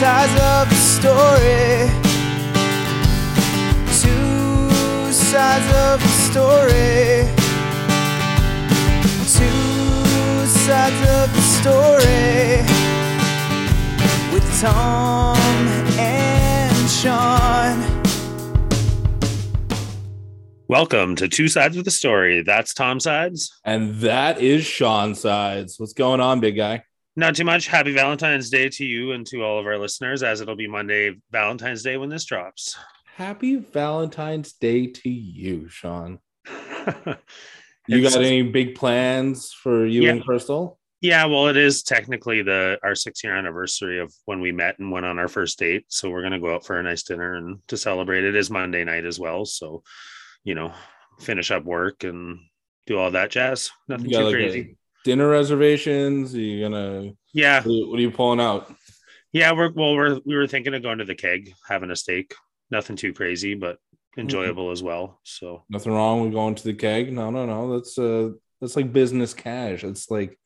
sides of the story. Two sides of the story. Two sides of the story. With Tom and Sean. Welcome to Two Sides of the Story. That's Tom Sides. And that is Sean Sides. What's going on, big guy? Not too much. Happy Valentine's Day to you and to all of our listeners, as it'll be Monday, Valentine's Day, when this drops. Happy Valentine's Day to you, Sean. You got any big plans for you and Crystal? Yeah, well, it is technically our 6-year anniversary of when we met and went on our first date. So we're going to go out for a nice dinner and to celebrate. It is Monday night as well, so... you know, finish up work and do all that jazz. Nothing too crazy. Dinner reservations? What are you pulling out? Yeah, we were thinking of going to the Keg, having a steak. Nothing too crazy, but enjoyable as well. So nothing wrong with going to the Keg. No. That's like business cash. It's like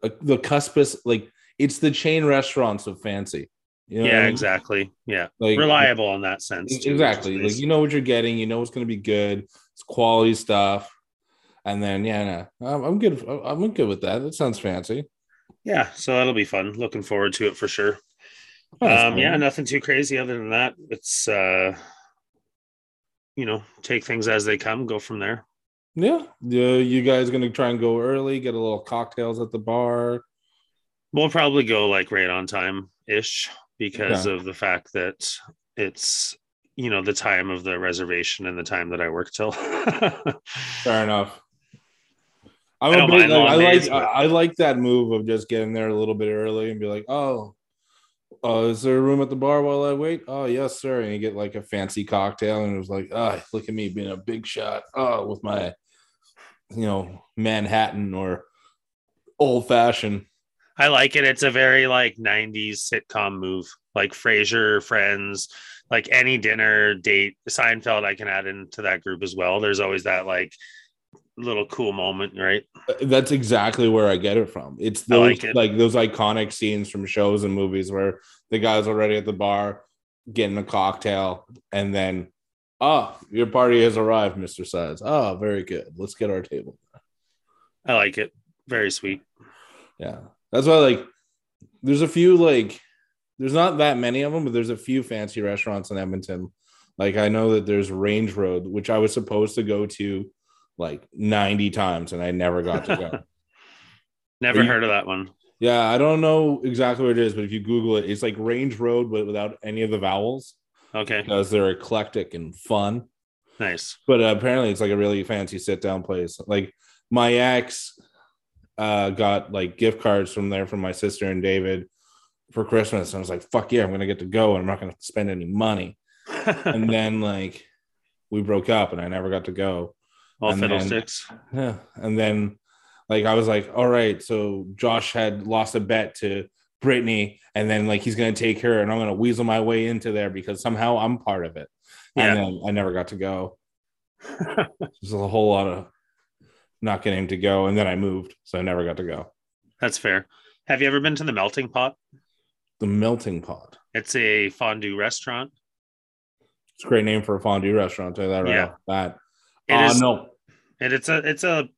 the cuspus. Like it's the chain restaurants of fancy. You know what I mean? Exactly. Yeah. Like, reliable in that sense. Too, exactly. Like, you know what you're getting. You know what's going to be good. It's quality stuff. And then, I'm good. I'm good with that. That sounds fancy. Yeah. So that'll be fun. Looking forward to it for sure. Nothing too crazy other than that. It's, take things as they come, go from there. Yeah. You guys going to try and go early, get a little cocktails at the bar? We'll probably go like right on time ish. Because of the fact that it's, the time of the reservation and the time that I work till. Fair enough. I like that move of just getting there a little bit early and be like, is there a room at the bar while I wait? Oh, yes, sir. And you get like a fancy cocktail and it was like, look at me being a big shot. Oh, with my, Manhattan or old fashioned. I like it. It's a very like 90s sitcom move, like Frasier, Friends, like any dinner date. Seinfeld, I can add into that group as well. There's always that like little cool moment, right? That's exactly where I get it from. It's those, like those iconic scenes from shows and movies where the guy's already at the bar getting a cocktail and then, your party has arrived, Mr. Sides. Oh, very good. Let's get our table. I like it. Very sweet. Yeah. That's why, like, there's a few, like, there's not that many of them, but there's a few fancy restaurants in Edmonton. Like, I know that there's Range Road, which I was supposed to go to, like, 90 times, and I never got to go. Never heard of that one. Yeah, I don't know exactly what it is, but if you Google it, it's like Range Road, but without any of the vowels. Okay. Because they're eclectic and fun. Nice. But apparently it's, like, a really fancy sit-down place. Like, my ex... got like gift cards from there from my sister and David for Christmas, and I was like, "Fuck yeah, I'm gonna get to go, and I'm not gonna spend any money." And then like we broke up, and I never got to go. All fiddlesticks. Yeah, and then like I was like, "All right, so Josh had lost a bet to Brittany, and then like he's gonna take her, and I'm gonna weasel my way into there because somehow I'm part of it." Yeah. And then I never got to go. There's a whole lot of not getting to go, and then I moved, so I never got to go. That's fair. Have you ever been to The Melting Pot? The Melting Pot. It's a fondue restaurant. It's a great name for a fondue restaurant. Tell you that right off the bat. It's a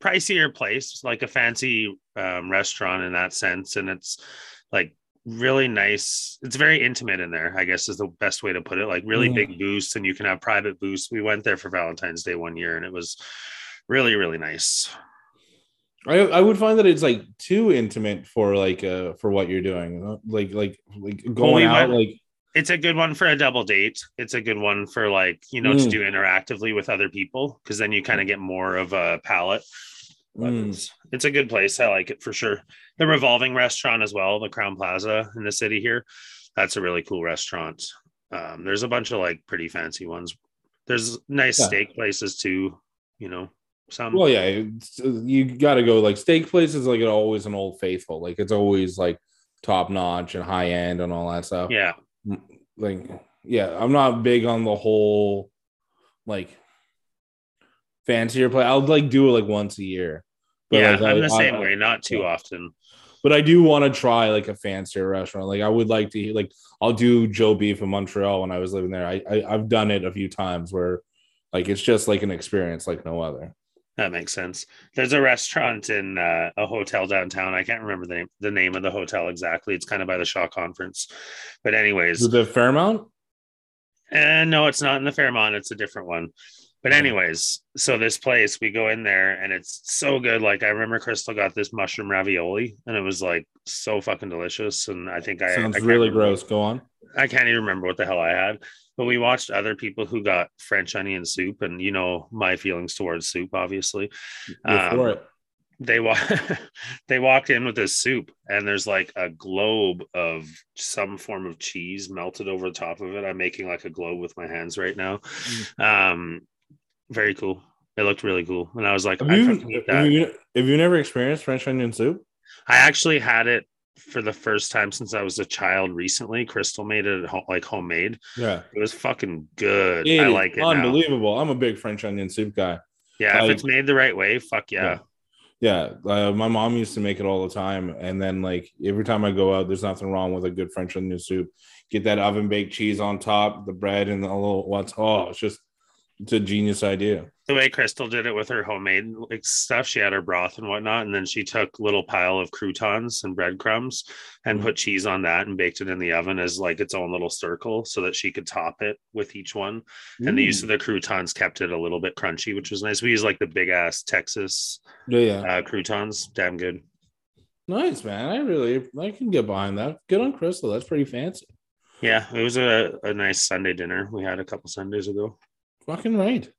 pricier place. It's like a fancy restaurant in that sense, and it's like really nice. It's very intimate in there, I guess is the best way to put it. Like really big booths, and you can have private booths. We went there for Valentine's Day one year, and it was really, really nice. I would find that it's like too intimate for like for what you're doing. Like going out. Like it's a good one for a double date. It's a good one for like to do interactively with other people, because then you kind of get more of a palette. It's a good place. I like it for sure. The revolving restaurant as well, the Crowne Plaza in the city here. That's a really cool restaurant. There's a bunch of like pretty fancy ones. There's nice steak places too. Well, yeah, you got to go like steak places. Like it's always an Old Faithful. Like it's always like top notch and high end and all that stuff. Yeah. Like, yeah, I'm not big on the whole like fancier play. I'll like do it like once a year. But, yeah, like, I'm the same way. Not too often. But I do want to try like a fancier restaurant. Like I would like to, like I'll do Joe Beef in Montreal when I was living there. I've done it a few times where like it's just like an experience like no other. That makes sense. There's a restaurant in a hotel downtown. I can't remember the name of the hotel exactly. It's kind of by the Shaw Conference. But anyways. The Fairmont? No, it's not in the Fairmont. It's a different one. But anyways, so this place, we go in there and it's so good. Like I remember Crystal got this mushroom ravioli and it was like so fucking delicious. And I think sounds really gross. Go on. I can't even remember what the hell I had. But we watched other people who got French onion soup, and you know my feelings towards soup, obviously. For it. They walked in with this soup, and there's like a globe of some form of cheese melted over the top of it. I'm making like a globe with my hands right now. Very cool. It looked really cool, and I was like, "Have you never experienced French onion soup?" I actually had it for the first time since I was a child recently. Crystal made it like homemade. Yeah, it was fucking good. I like it. Unbelievable. Now. I'm a big French onion soup guy. Yeah, if it's made the right way, fuck yeah. Yeah, my mom used to make it all the time, and then like every time I go out, there's nothing wrong with a good French onion soup. Get that oven baked cheese on top, the bread, and a little what's it's just. It's a genius idea. The way Crystal did it with her homemade stuff, she had her broth and whatnot, and then she took a little pile of croutons and breadcrumbs and put cheese on that and baked it in the oven as like its own little circle so that she could top it with each one. And the use of the croutons kept it a little bit crunchy, which was nice. We used like the big ass Texas croutons. Damn good. Nice, man. I can get behind that. Good on Crystal. That's pretty fancy. Yeah, it was a nice Sunday dinner we had a couple Sundays ago. Fucking right.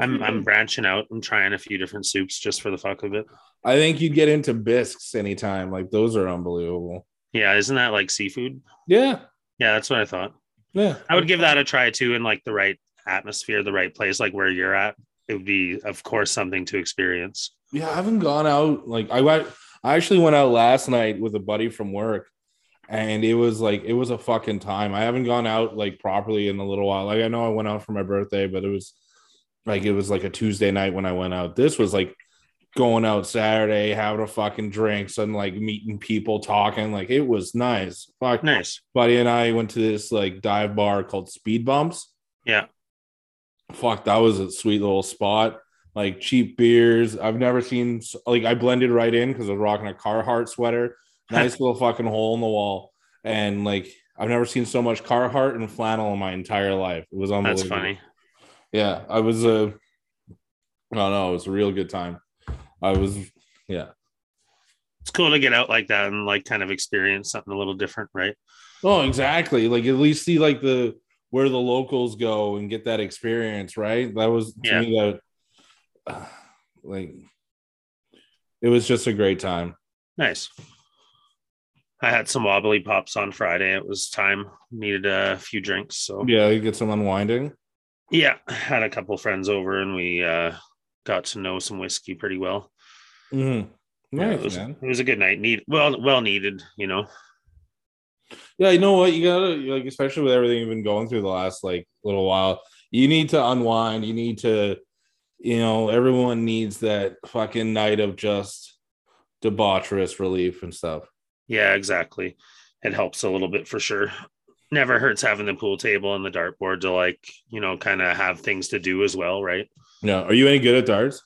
I'm branching out and trying a few different soups just for the fuck of it. I think you'd get into bisques anytime. Like those are unbelievable. Yeah, isn't that like seafood? Yeah. Yeah, that's what I thought. Yeah. I would give that a try too in like the right atmosphere, the right place, like where you're at. It would be, of course, something to experience. Yeah, I haven't gone out. Like I actually went out last night with a buddy from work. And it was a fucking time. I haven't gone out like properly in a little while. Like I know I went out for my birthday, but it was like a Tuesday night when I went out. This was like going out Saturday, having a fucking drinks and like meeting people, talking. Like it was nice. Fuck nice. Buddy and I went to this like dive bar called Speed Bumps. Yeah. Fuck, that was a sweet little spot. Like cheap beers. I've never seen like I blended right in because I was rocking a Carhartt sweater. Nice little fucking hole in the wall, and like I've never seen so much Carhartt and flannel in my entire life. It was unbelievable. That's funny. Yeah, it was a real good time. It's cool to get out like that and like kind of experience something a little different, right? Oh, exactly. Like at least see like where the locals go and get that experience, right? That was to me that like it was just a great time. Nice. I had some wobbly pops on Friday. It was time. Needed a few drinks. So yeah, you get some unwinding. Yeah. Had a couple friends over and we got to know some whiskey pretty well. Mm-hmm. Nice, yeah, it was a good night. Well needed, you know. Yeah, you know what? You gotta like, especially with everything you've been going through the last like little while, you need to unwind. You need to, you know, everyone needs that fucking night of just debaucherous relief and stuff. Yeah, exactly. It helps a little bit for sure. Never hurts having the pool table and the dartboard to like, you know, kind of have things to do as well, right? No. Are you any good at darts?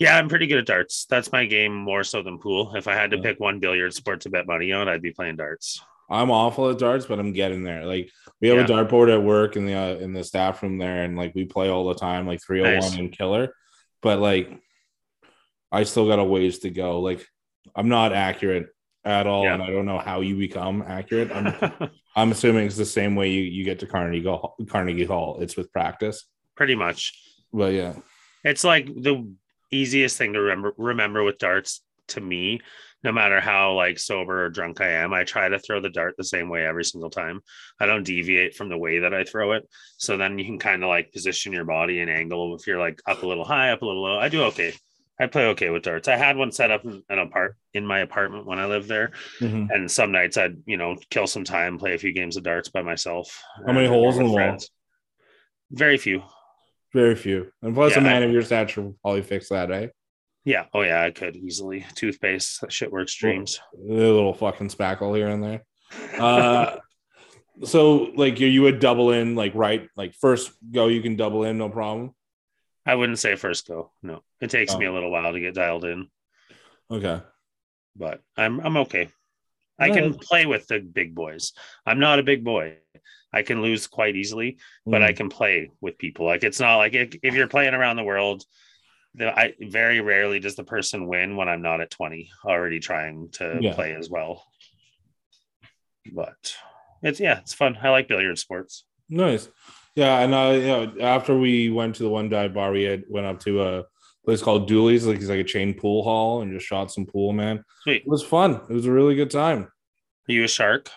Yeah, I'm pretty good at darts. That's my game more so than pool. If I had to pick one billiard sport to bet money on, I'd be playing darts. I'm awful at darts, but I'm getting there. Like we have a dartboard at work in the staff room there, and like we play all the time, like 301 nice. And killer. But like, I still got a ways to go. Like I'm not accurate at all, and I don't know how you become accurate. I'm assuming it's the same way you get to Carnegie Hall. It's with practice, pretty much. But yeah, it's like the easiest thing to remember with darts to me. No matter how like sober or drunk I am, I try to throw the dart the same way every single time. I don't deviate from the way that I throw it. So then you can kind of like position your body and angle if you're like up a little high, up a little low. I do okay. I play okay with darts. I had one set up in my apartment when I lived there. Mm-hmm. And some nights I'd, you know, kill some time, play a few games of darts by myself. How many holes in the wall? Very few. And plus a man of your stature will probably fix that, eh? Yeah. Oh, yeah. I could easily. Toothpaste. That shit works dreams. A little fucking spackle here and there. So, like, you would double in, like, right? Like, first go, you can double in, no problem? I wouldn't say first go. No. It takes me a little while to get dialed in. Okay. But I'm okay. I can play with the big boys. I'm not a big boy. I can lose quite easily, but I can play with people. Like, it's not like if you're playing around the world, I very rarely does the person win when I'm not at 20 already trying to play as well. But it's fun. I like billiard sports. Nice. Yeah. And after we went to the one dive bar, we went up to a place called Dooley's, like it's like a chain pool hall, and just shot some pool, man. Sweet. It was fun. It was a really good time. Are you a shark?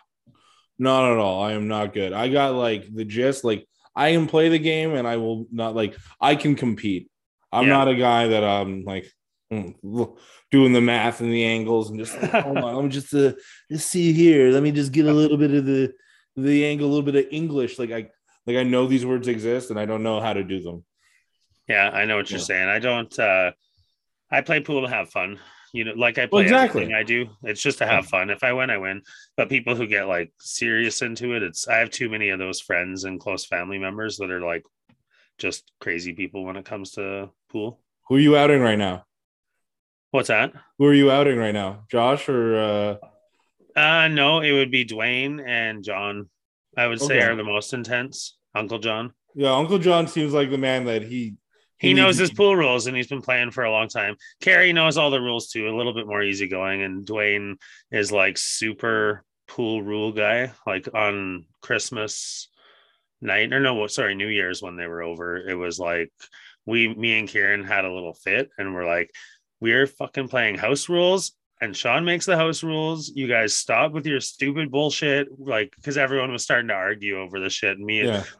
Not at all. I am not good. I got like the gist, like I can play the game and I will not, like I can compete. I'm not a guy that I'm like doing the math and the angles and just like, hold on, I'm just let's see here. Let me just get a little bit of the angle, a little bit of English. Like I know these words exist and I don't know how to do them. Yeah, I know what you're saying. I don't I play pool to have fun. You know, like I play everything I do. It's just to have fun. If I win, I win. But people who get like serious into it, I have too many of those friends and close family members that are like just crazy people when it comes to pool. Who are you outing right now? What's that? Who are you outing right now? Josh or no, it would be Dwayne and John. I would say are the most intense. Uncle John. Yeah, Uncle John seems like the man that he knows his pool rules and he's been playing for a long time. Carrie knows all the rules too, a little bit more easygoing, and Dwayne is like super pool rule guy. Like on Christmas night New Year's when they were over, it was like me and Kieran had a little fit and we're like, we're fucking playing house rules and Sean makes the house rules. You guys stop with your stupid bullshit. Like, because everyone was starting to argue over the shit. And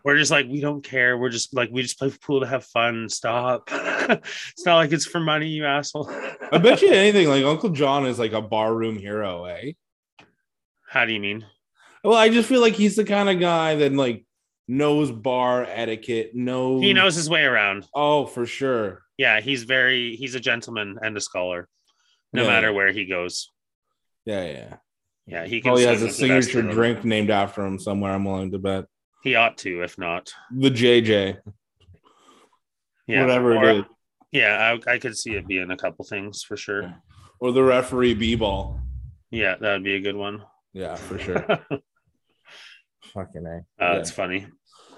we're just like, we don't care. We're just like, we just play pool to have fun. Stop. It's not like it's for money, you asshole. I bet you anything, like Uncle John is like a barroom hero, eh? How do you mean? Well, I just feel like he's the kind of guy that like knows bar etiquette. He knows his way around. Oh, for sure. Yeah, he's a gentleman and a scholar. No matter where he goes. Yeah. He probably has a signature drink named after him somewhere, I'm willing to bet. He ought to, if not. The JJ. Yeah. Whatever it is. Yeah, I could see it being a couple things for sure. Yeah. Or the referee B-ball. Yeah, that would be a good one. Yeah, for sure. Fucking A. That's funny.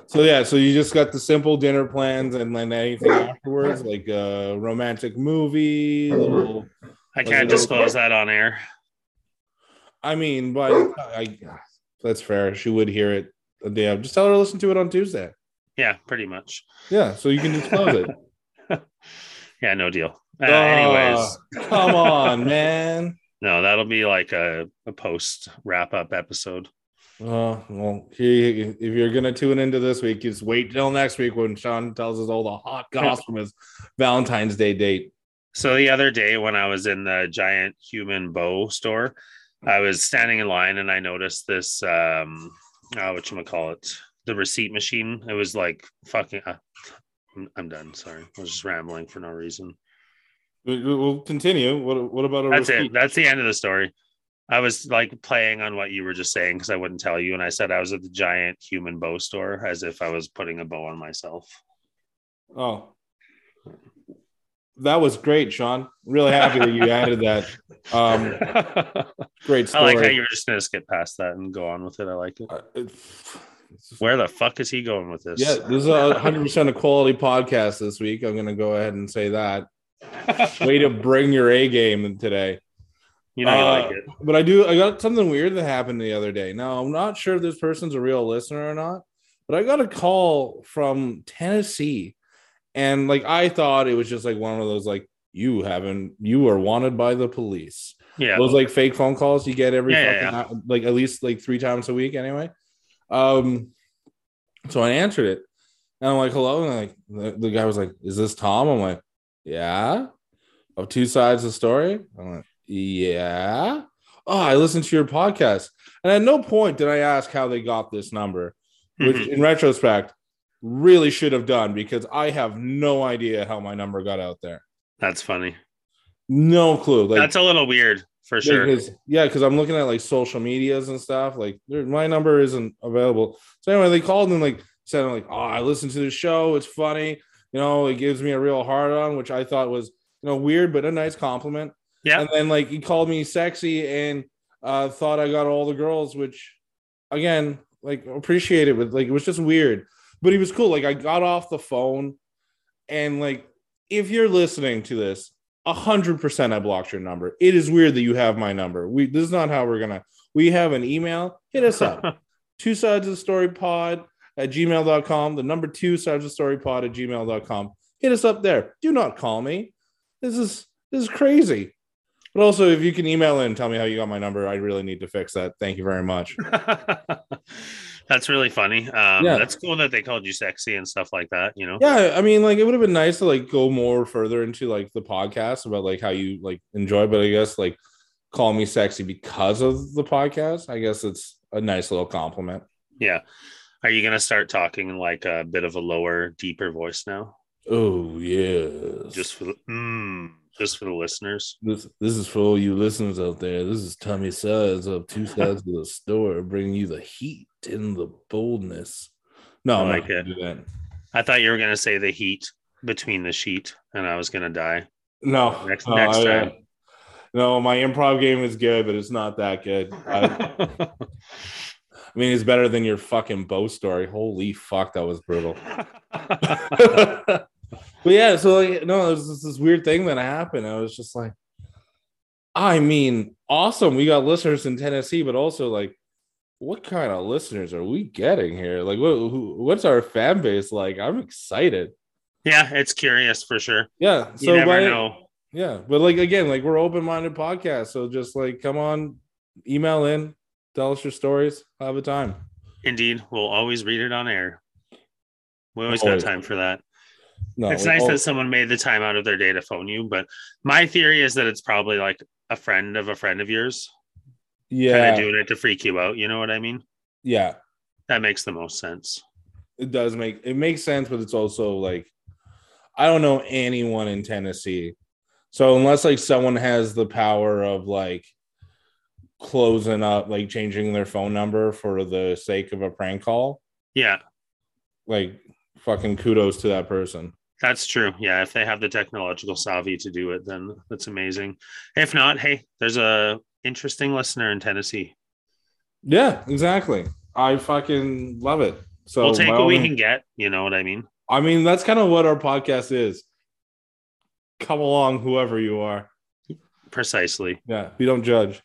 So you just got the simple dinner plans and then anything afterwards, like a romantic movie, little... I can't disclose that on air. I mean, but that's fair. She would hear it a day of. Just tell her to listen to it on Tuesday. Yeah, pretty much. Yeah, so you can disclose it. Yeah, no deal. Anyways. Come on, man. No, that'll be like a post wrap-up episode. Well, if you're going to tune into this week, just wait till next week when Sean tells us all the hot goss from his Valentine's Day date. So the other day when I was in the giant human bow store, I was standing in line and I noticed this, the receipt machine. It was like fucking, I'm done. Sorry. I was just rambling for no reason. We'll continue. What about that's receipt? It. That's the end of the story. I was like playing on what you were just saying because I wouldn't tell you. And I said I was at the giant human bow store as if I was putting a bow on myself. Oh, that was great, Sean. Really happy that you added that. Great story. I like how you were just going to skip past that and go on with it. I like it. Where the fuck is he going with this? Yeah, this is 100% a quality podcast this week. I'm going to go ahead and say that. Way to bring your A game today. You know, I like it. But I got something weird that happened the other day. Now, I'm not sure if this person's a real listener or not, but I got a call from Tennessee. And like I thought it was just like one of those like you are wanted by the police. Yeah, those like fake phone calls you get every fucking like at least like 3 times a week anyway. So I answered it, and I'm like hello, and like the guy was like, "Is this Tom?" I'm like, "Yeah." Of two sides of the story. I'm like, "Yeah." Oh, I listened to your podcast, and at no point did I ask how they got this number, which in retrospect. Really should have done because I have no idea how my number got out there. That's funny. No clue. Like, that's a little weird for sure. Because I'm looking at like social medias and stuff. Like my number isn't available. So anyway, they called and like said, "I'm like, oh, I listened to the show. It's funny. You know, it gives me a real hard on," which I thought was, you know, weird but a nice compliment. Yeah. And then like he called me sexy and thought I got all the girls, which again, like appreciate it, but like it was just weird. But he was cool. Like I got off the phone and like, if you're listening to this, 100% I blocked your number. It is weird that you have my number. This is not how we're gonna. We have an email. Hit us up. 2sidesofthestorypod@gmail.com. The number 2sidesofthestorypod@gmail.com. Hit us up there. Do not call me. This is crazy. But also, if you can email in and tell me how you got my number, I really need to fix that. Thank you very much. That's really funny. Yeah. That's cool that they called you sexy and stuff like that, you know? Yeah, I mean, like, it would have been nice to, like, go more further into, like, the podcast about, like, how you, like, enjoy. But I guess, like, call me sexy because of the podcast. I guess it's a nice little compliment. Yeah. Are you going to start talking, like, a bit of a lower, deeper voice now? Oh, yeah. Just for the listeners. This is for all you listeners out there. This is Tommy Sides of Two Sides of the Store, bringing you the heat and the boldness. No, I like it. I thought you were gonna say the heat between the sheet, and I was gonna die. No, next time. No, my improv game is good, but it's not that good. I mean, it's better than your fucking Bo story. Holy fuck, that was brutal. But yeah, so like, no, it was just this weird thing that happened. I was just like, I mean, awesome. We got listeners in Tennessee, but also like, what kind of listeners are we getting here? Like, what's our fan base like? I'm excited. Yeah, it's curious for sure. Yeah, so you never know. Yeah, but like again, like we're open-minded podcast, so just like come on, email in, tell us your stories, have a time. Indeed, we'll always read it on air. We always got time for that. No, it's nice that someone made the time out of their day to phone you, but my theory is that it's probably like a friend of yours. Yeah. Kind of doing it to freak you out. You know what I mean? Yeah. That makes the most sense. It does make, it makes sense, but it's also like, I don't know anyone in Tennessee. So unless like someone has the power of like closing up, like changing their phone number for the sake of a prank call. Yeah. Like fucking kudos to that person. That's true. Yeah, if they have the technological savvy to do it, then that's amazing. If not, hey, there's a interesting listener in Tennessee. Yeah, exactly. I fucking love it. So we'll take what we can get. You know what I mean? I mean, that's kind of what our podcast is. Come along, whoever you are. Precisely. Yeah, we don't judge.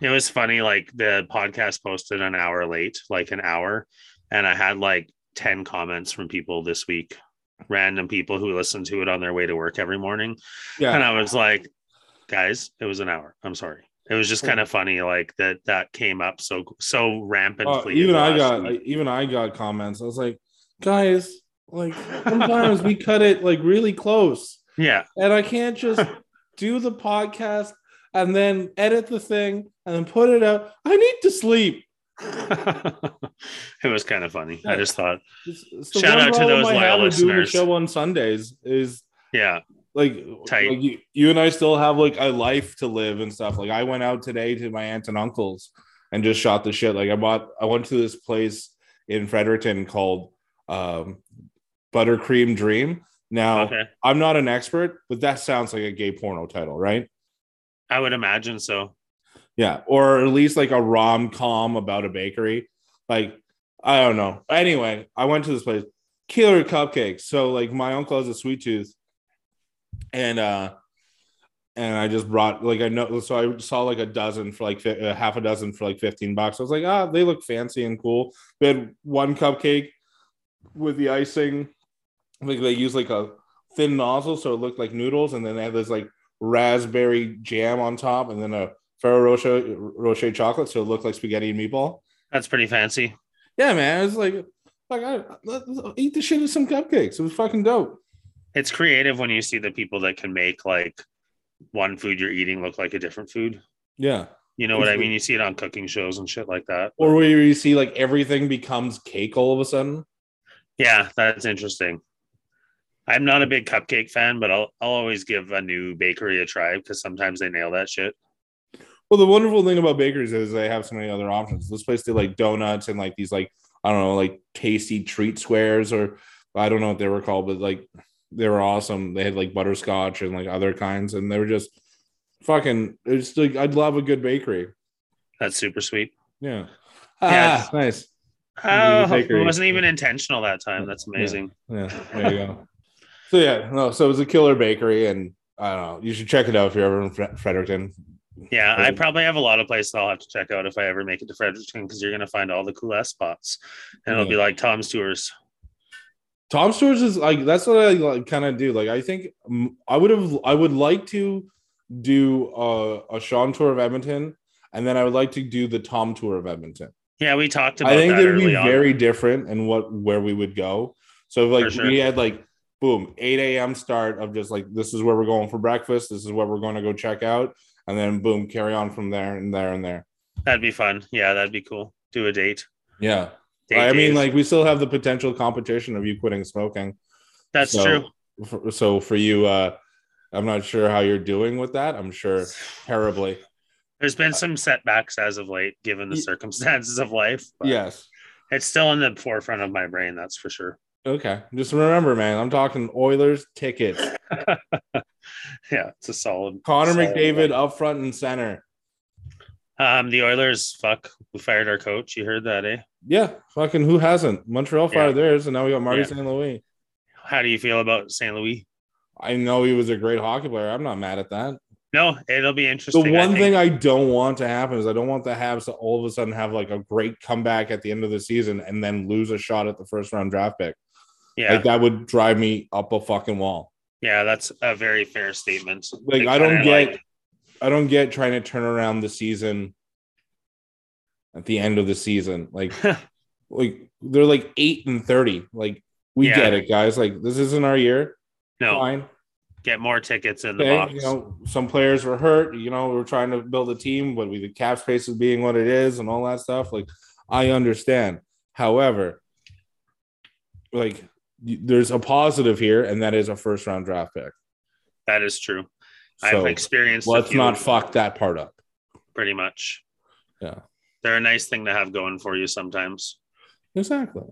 It was funny. Like the podcast posted an hour late, like an hour, and I had like 10 comments from people this week. Random people who listen to it on their way to work every morning. Yeah. And I was like, guys, it was an hour. I'm sorry. It was just kind of funny, like that came up so rampantly. Even I got comments. I was like, guys, like sometimes we cut it like really close. Yeah. And I can't just do the podcast and then edit the thing and then put it out. I need to sleep. It was kind of funny. Yeah. I just thought shout out to those loyal listeners. Doing a show on Sundays is tight. Like you and I still have like a life to live and stuff. Like I went out today to my aunt and uncle's and just shot the shit. Like I went to this place in Fredericton called Buttercream Dream. Now okay. I'm not an expert, but that sounds like a gay porno title, right? I would imagine so. Yeah, or at least like a rom-com about a bakery. Like, I don't know. Anyway, I went to this place, Killer Cupcakes. So like my uncle has a sweet tooth and I just brought like, I know. So I saw like half a dozen for like $15. I was like, they look fancy and cool. They had one cupcake with the icing. Like they used like a thin nozzle. So it looked like noodles. And then they had this like raspberry jam on top and then a Ferrero Rocher chocolate, so it looked like spaghetti and meatball. That's pretty fancy. Yeah, man. It was like let's eat the shit with some cupcakes. It was fucking dope. It's creative when you see the people that can make like one food you're eating look like a different food. Yeah. You know what I mean? You see it on cooking shows and shit like that. Or where you see like everything becomes cake all of a sudden. Yeah, that's interesting. I'm not a big cupcake fan, but I'll always give a new bakery a try because sometimes they nail that shit. Well, the wonderful thing about bakeries is they have so many other options. This place did like donuts and like these like, I don't know, like tasty treat squares, or I don't know what they were called, but like they were awesome. They had like butterscotch and like other kinds, and they were just fucking, it's like, I'd love a good bakery. That's super sweet. Yeah. Ah, yeah. Nice. Oh, it wasn't even intentional that time. That's amazing. Yeah, there you go. So yeah, no, so it was a killer bakery, and I don't know, you should check it out if you're ever in Fredericton. Yeah, I probably have a lot of places I'll have to check out if I ever make it to Fredericton, because you're going to find all the cool ass spots, and it'll be like Tom's Tours. Tom's Tours is like, that's what I like, kind of do. Like, I think I would like to do a Sean tour of Edmonton, and then I would like to do the Tom tour of Edmonton. Yeah, we talked about that. I think that would be very different in where we would go. So if, like, we had like, boom, 8 a.m. start of just like, this is where we're going for breakfast, this is where we're going to go check out, and then boom, carry on from there and there and there. That'd be fun. Yeah, that'd be cool. Do a date. Yeah. I mean, like, we still have the potential competition of you quitting smoking. That's true. So for you, I'm not sure how you're doing with that. I'm sure terribly. There's been some setbacks as of late, given the circumstances of life. But yes. It's still in the forefront of my brain, that's for sure. Okay. Just remember, man, I'm talking Oilers tickets. Yeah, it's a solid. Connor McDavid up front and center. The Oilers, we fired our coach. You heard that, eh? Yeah, fucking who hasn't? Montreal fired theirs, and now we got Marty St. Louis. How do you feel about St. Louis? I know he was a great hockey player. I'm not mad at that. No, it'll be interesting. The one thing I don't want to happen is I don't want the Habs to all of a sudden have like a great comeback at the end of the season and then lose a shot at the first round draft pick. Yeah, like that would drive me up a fucking wall. Yeah, that's a very fair statement. Like I don't get trying to turn around the season at the end of the season. Like, like they're like 8-30. Like we get it, guys. Like this isn't our year. No. Fine. Get more tickets in the box. You know, some players were hurt. You know, we're trying to build a team, but the cap space is being what it is and all that stuff. Like, I understand. However, like, there's a positive here, and that is a first-round draft pick. That is true. So I've experienced. Let's not fuck that part up. Pretty much. Yeah. They're a nice thing to have going for you sometimes. Exactly.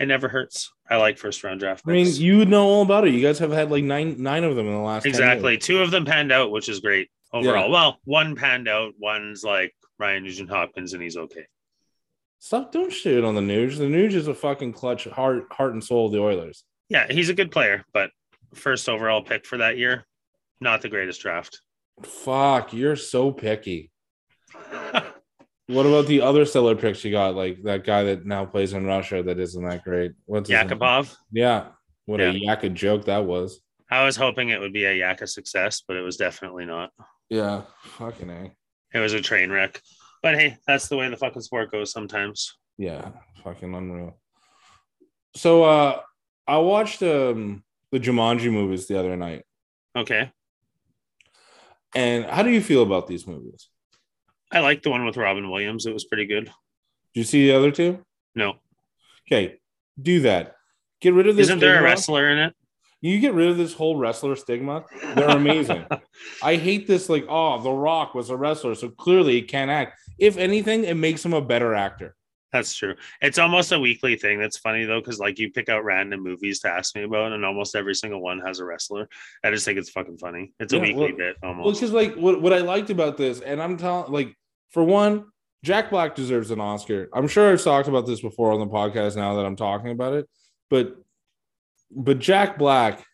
It never hurts. I like first-round draft picks. I mean, you know all about it. You guys have had like nine of them in the last. Exactly. 10 years. 2 of them panned out, which is great overall. Yeah. Well, 1 panned out. 1's like Ryan Nugent-Hopkins, and he's okay. Stop! Don't shit on the Nuge. The Nuge is a fucking clutch, heart and soul of the Oilers. Yeah, he's a good player, but first overall pick for that year, not the greatest draft. Fuck, you're so picky. What about the other stellar picks you got? Like that guy that now plays in Russia that isn't that great. What's Yakupov? Yeah. What a Yaka joke that was. I was hoping it would be a Yaka success, but it was definitely not. Yeah. Fucking A. It was a train wreck. But hey, that's the way the fucking sport goes sometimes. Yeah. Fucking unreal. So I watched the Jumanji movies the other night. Okay. And how do you feel about these movies? I liked the one with Robin Williams. It was pretty good. Did you see the other 2? No. Okay, do that. Get rid of this. Isn't there a wrestler in it? You get rid of this whole wrestler stigma. They're amazing. I hate this, like, oh, The Rock was a wrestler, so clearly he can't act. If anything, it makes him a better actor. That's true. It's almost a weekly thing. That's funny, though, because, like, you pick out random movies to ask me about, and almost every single one has a wrestler. I just think it's fucking funny. It's a weekly bit, almost. Which is, like, what I liked about this, and I'm telling, like, for one, Jack Black deserves an Oscar. I'm sure I've talked about this before on the podcast now that I'm talking about it. But Jack Black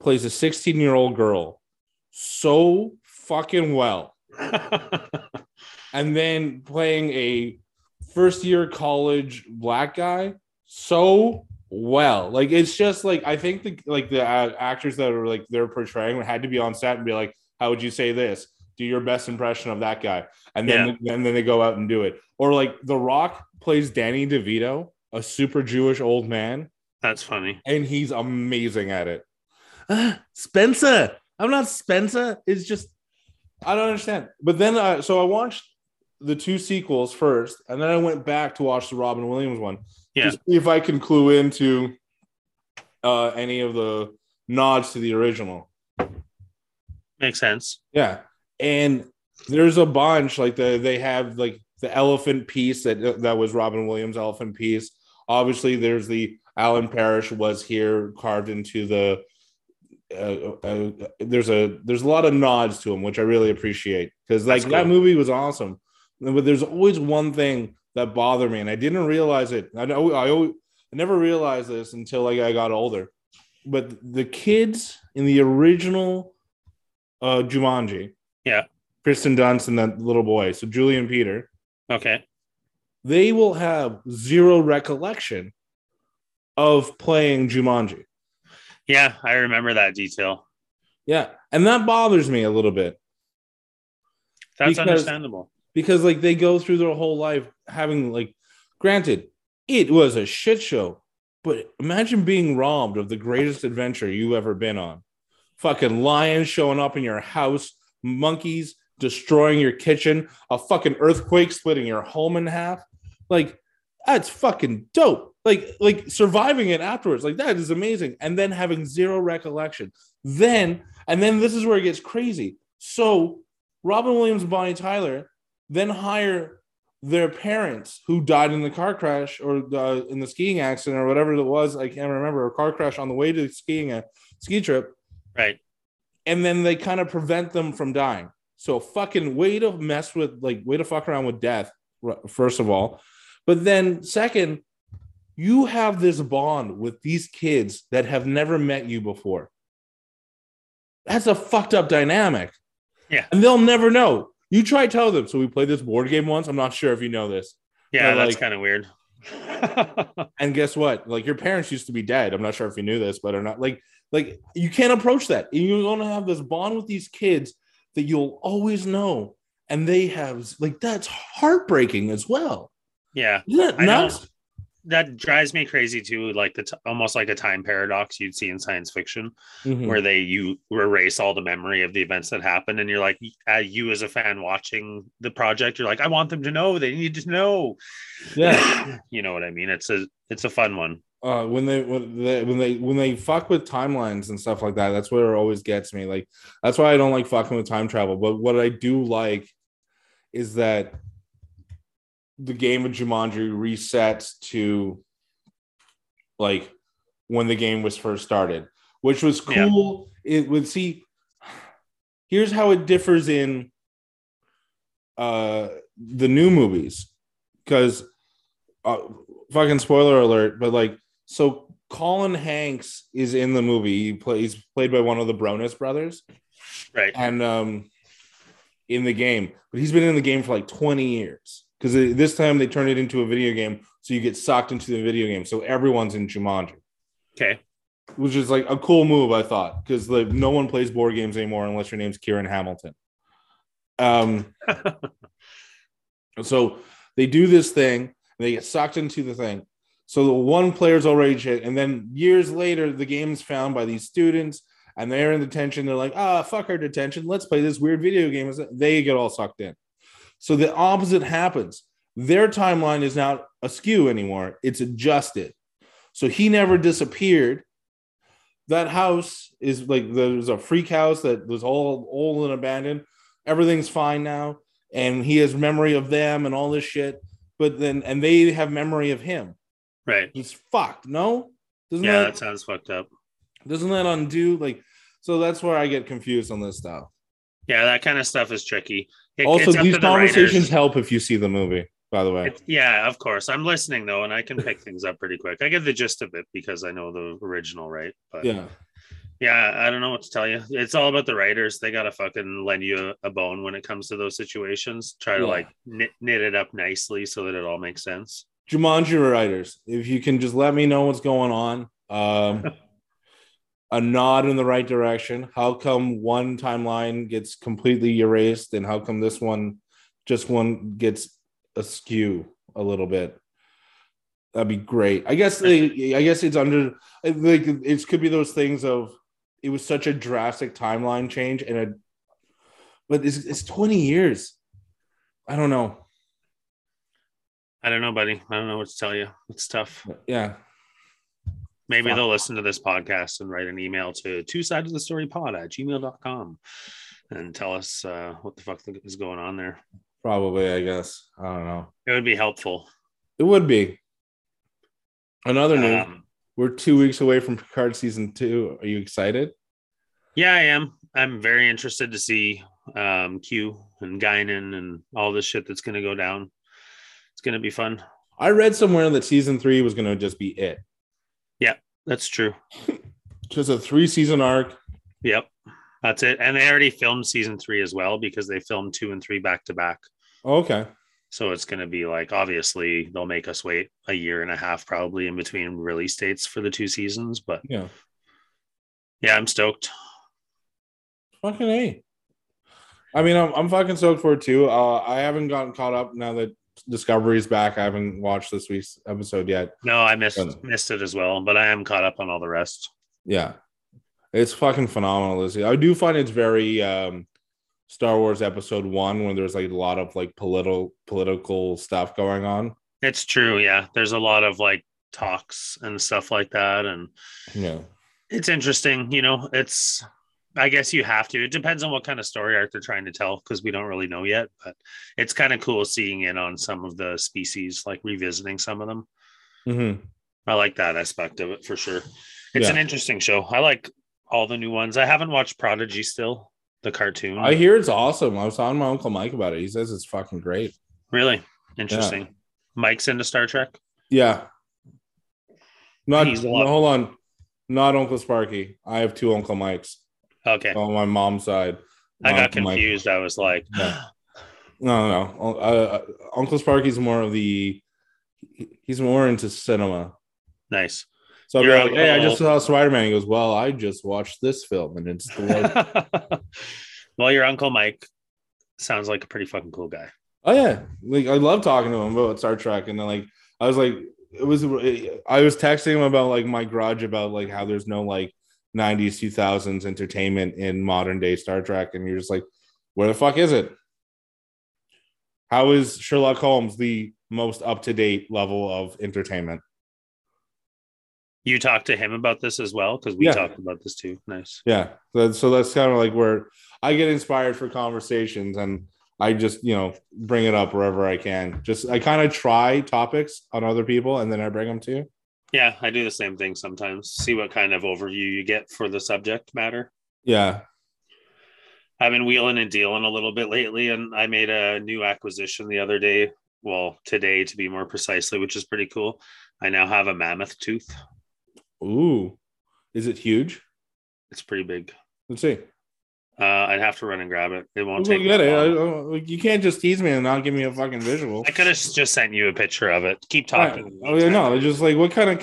plays a 16-year-old girl so fucking well. And then playing a first-year college black guy so well. Like, it's just, like, I think the actors that are, like, they're portraying had to be on set and be like, how would you say this? Do your best impression of that guy, and then they go out and do it. Or like The Rock plays Danny DeVito, a super Jewish old man. That's funny, and he's amazing at it. Spencer, I'm not Spencer. It's just I don't understand. But then, so I watched the 2 sequels first, and then I went back to watch the Robin Williams one to see if I can clue into any of the nods to the original. Makes sense. Yeah. And there's a bunch, like they have like the elephant piece that was Robin Williams' elephant piece. Obviously, there's the Alan Parrish was here carved into the. There's a lot of nods to him, which I really appreciate, because like that movie was awesome. But there's always one thing that bothered me, and I didn't realize it. I never realized this until like I got older. But the kids in the original Jumanji, yeah, Kristen Dunst and that little boy, so Julie and Peter, okay, they will have zero recollection of playing Jumanji. Yeah, I remember that detail. Yeah, and that bothers me a little bit. That's understandable. Because, like, they go through their whole life having, like, granted, it was a shit show, but imagine being robbed of the greatest adventure you've ever been on. Fucking lions showing up in your house, monkeys destroying your kitchen, a fucking earthquake splitting your home in half. Like, that's fucking dope. Like surviving it afterwards, like that is amazing. And then having zero recollection. And then this is where it gets crazy. So Robin Williams and Bonnie Tyler then hire their parents who died in the car crash or in the skiing accident or whatever it was. I can't remember. A car crash on the way to ski trip. Right. And then they kind of prevent them from dying. So fucking way to fuck around with death, first of all. But then second, you have this bond with these kids that have never met you before. That's a fucked up dynamic. Yeah. And they'll never know. You try to tell them. So we played this board game once. I'm not sure if you know this. Yeah, that's like, kind of weird. And guess what? Like your parents used to be dead. I'm not sure if you knew this, but or not. Like you can't approach that. You're going to have this bond with these kids that you'll always know. And they have like, that's heartbreaking as well. Yeah. That drives me crazy too, like almost like a time paradox you'd see in science fiction, mm-hmm. where you erase all the memory of the events that happened, and you're like, you as a fan watching the project, you're like, I want them to know, they need to know. Yeah, you know what I mean. It's a fun one. When they fuck with timelines and stuff like that, that's where it always gets me. Like that's why I don't like fucking with time travel. But what I do like is that the game of Jumanji resets to like when the game was first started, which was cool. Yeah. Here's how it differs in the new movies, because fucking spoiler alert, but like, so Colin Hanks is in the movie. He's played by one of the Bronas brothers, right? And in the game, but he's been in the game for like 20 years. Because this time they turn it into a video game, so you get sucked into the video game. So everyone's in Jumanji. Okay. Which is like a cool move, I thought, because like no one plays board games anymore unless your name's Kieran Hamilton. So they do this thing, and they get sucked into the thing. So the one player's already shit, and then years later, the game's found by these students, and they're in detention. They're like, fuck our detention. Let's play this weird video game. They get all sucked in. So the opposite happens. Their timeline is not askew anymore. It's adjusted. So he never disappeared. That house is like, there's a freak house that was all old and abandoned. Everything's fine now. And he has memory of them and all this shit. But then, and they have memory of him. Right. He's fucked. No? That sounds fucked up. Doesn't that undo? Like, so that's where I get confused on this stuff. Yeah, that kind of stuff is tricky. Also, these conversations help if you see the movie, by the way. Yeah, of course. I'm listening, though, and I can pick things up pretty quick. I get the gist of it because I know the original, right? But yeah, I don't know what to tell you. It's all about the writers. They got to fucking lend you a bone when it comes to those situations. Try to, like, knit it up nicely so that it all makes sense. Jumanji writers, if you can just let me know what's going on. A nod in the right direction. How come one timeline gets completely erased and how come this one, just one, gets askew a little bit? That'd be great. I guess it's under, like, it could be those things of it was such a drastic timeline change but it's 20 years. I don't know, buddy. I don't know what to tell you. It's tough. Yeah. Maybe they'll listen to this podcast and write an email to twosideofthestorypod@gmail.com and tell us what the fuck is going on there. Probably, I guess. I don't know. It would be helpful. It would be. Another news. We're 2 weeks away from Picard season 2. Are you excited? Yeah, I am. I'm very interested to see Q and Guinan and all this shit that's going to go down. It's going to be fun. I read somewhere that season 3 was going to just be it. Yeah, that's true. Just a 3-season arc. Yep, that's it. And they already filmed season 3 as well, because they filmed 2 and 3 back to back. Okay. So it's going to be like, obviously, they'll make us wait a year and a half probably in between release dates for the 2 seasons. But yeah, I'm stoked. Fucking A. I mean, I'm fucking stoked for it too. I haven't gotten caught up now that Discovery's back. I haven't watched this week's episode yet. No, I missed it as well, but I am caught up on all the rest. Yeah. It's fucking phenomenal. I do find it's very... Star Wars Episode 1, when there's like a lot of like political stuff going on. It's true, yeah. There's a lot of like talks and stuff like that, and yeah, it's interesting. You know, it's, I guess you have to. It depends on what kind of story arc they're trying to tell, because we don't really know yet. But it's kind of cool seeing in on some of the species, like revisiting some of them. Mm-hmm. I like that aspect of it for sure. It's an interesting show. I like all the new ones. I haven't watched Prodigy still. The cartoon. I hear it's awesome. I was talking to my Uncle Mike about it. He says it's fucking great. Really? Interesting. Yeah. Mike's into Star Trek? Yeah. Hold on. Not Uncle Sparky. I have 2 Uncle Mikes. Okay. On my mom's side. I got confused. Mike. I was like... No. Uncle Sparky's more of the... He's more into cinema. Nice. So I'll be like, hey, I just saw Spider-Man. He goes, well, I just watched this film, and it's the one. Well, your Uncle Mike sounds like a pretty fucking cool guy. Oh yeah, like I love talking to him about Star Trek, and then like I was like, I was texting him about like my grudge about like how there's no like 90s, 2000s entertainment in modern day Star Trek, and you're just like, where the fuck is it? How is Sherlock Holmes the most up to date level of entertainment? You talked to him about this as well? Because we talked about this too. Nice. Yeah. So that's kind of like where I get inspired for conversations, and I just, you know, bring it up wherever I can. Just, I kind of try topics on other people and then I bring them to you. Yeah. I do the same thing sometimes. See what kind of overview you get for the subject matter. Yeah. I've been wheeling and dealing a little bit lately, and I made a new acquisition the other day. Well, today to be more precisely, which is pretty cool. I now have a mammoth tooth. Ooh, is it huge? It's pretty big. Let's see. I'd have to run and grab it. It won't take it. You can't just tease me and not give me a fucking visual. I could have just sent you a picture of it. Keep talking. Right. Oh yeah, no, it's just like, what kind of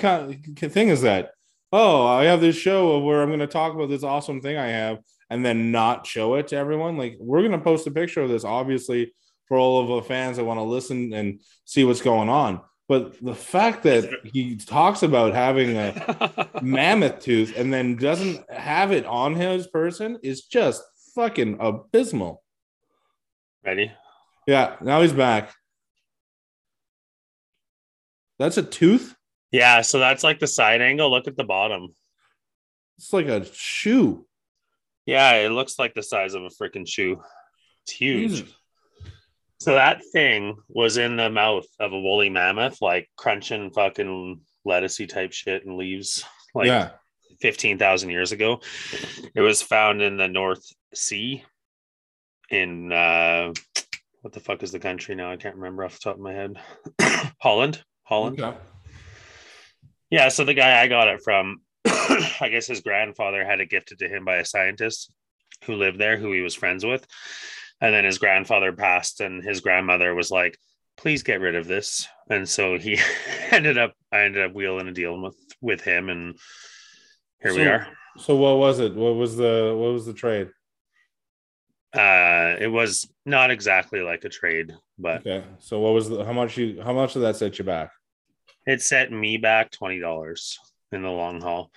thing is that? Oh, I have this show where I'm going to talk about this awesome thing I have, and then not show it to everyone. Like, we're going to post a picture of this, obviously, for all of the fans that want to listen and see what's going on. But the fact that he talks about having a mammoth tooth and then doesn't have it on his person is just fucking abysmal. Ready? Yeah, now he's back. That's a tooth? Yeah, so that's like the side angle. Look at the bottom. It's like a shoe. Yeah, it looks like the size of a freaking shoe. It's huge. Jesus. So that thing was in the mouth of a woolly mammoth, like crunching fucking lettucey type shit and leaves, like 15,000 years ago. It was found in the North Sea in, what the fuck is the country now? I can't remember off the top of my head. Holland. Okay. Yeah, so the guy I got it from, I guess his grandfather had it gifted to him by a scientist who lived there, who he was friends with. And then his grandfather passed, and his grandmother was like, please get rid of this. And so he I ended up wheeling and dealing with him. And here we are. So what was it? What was the trade? It was not exactly like a trade, but okay. So what was how much did that set you back? It set me back $20 in the long haul.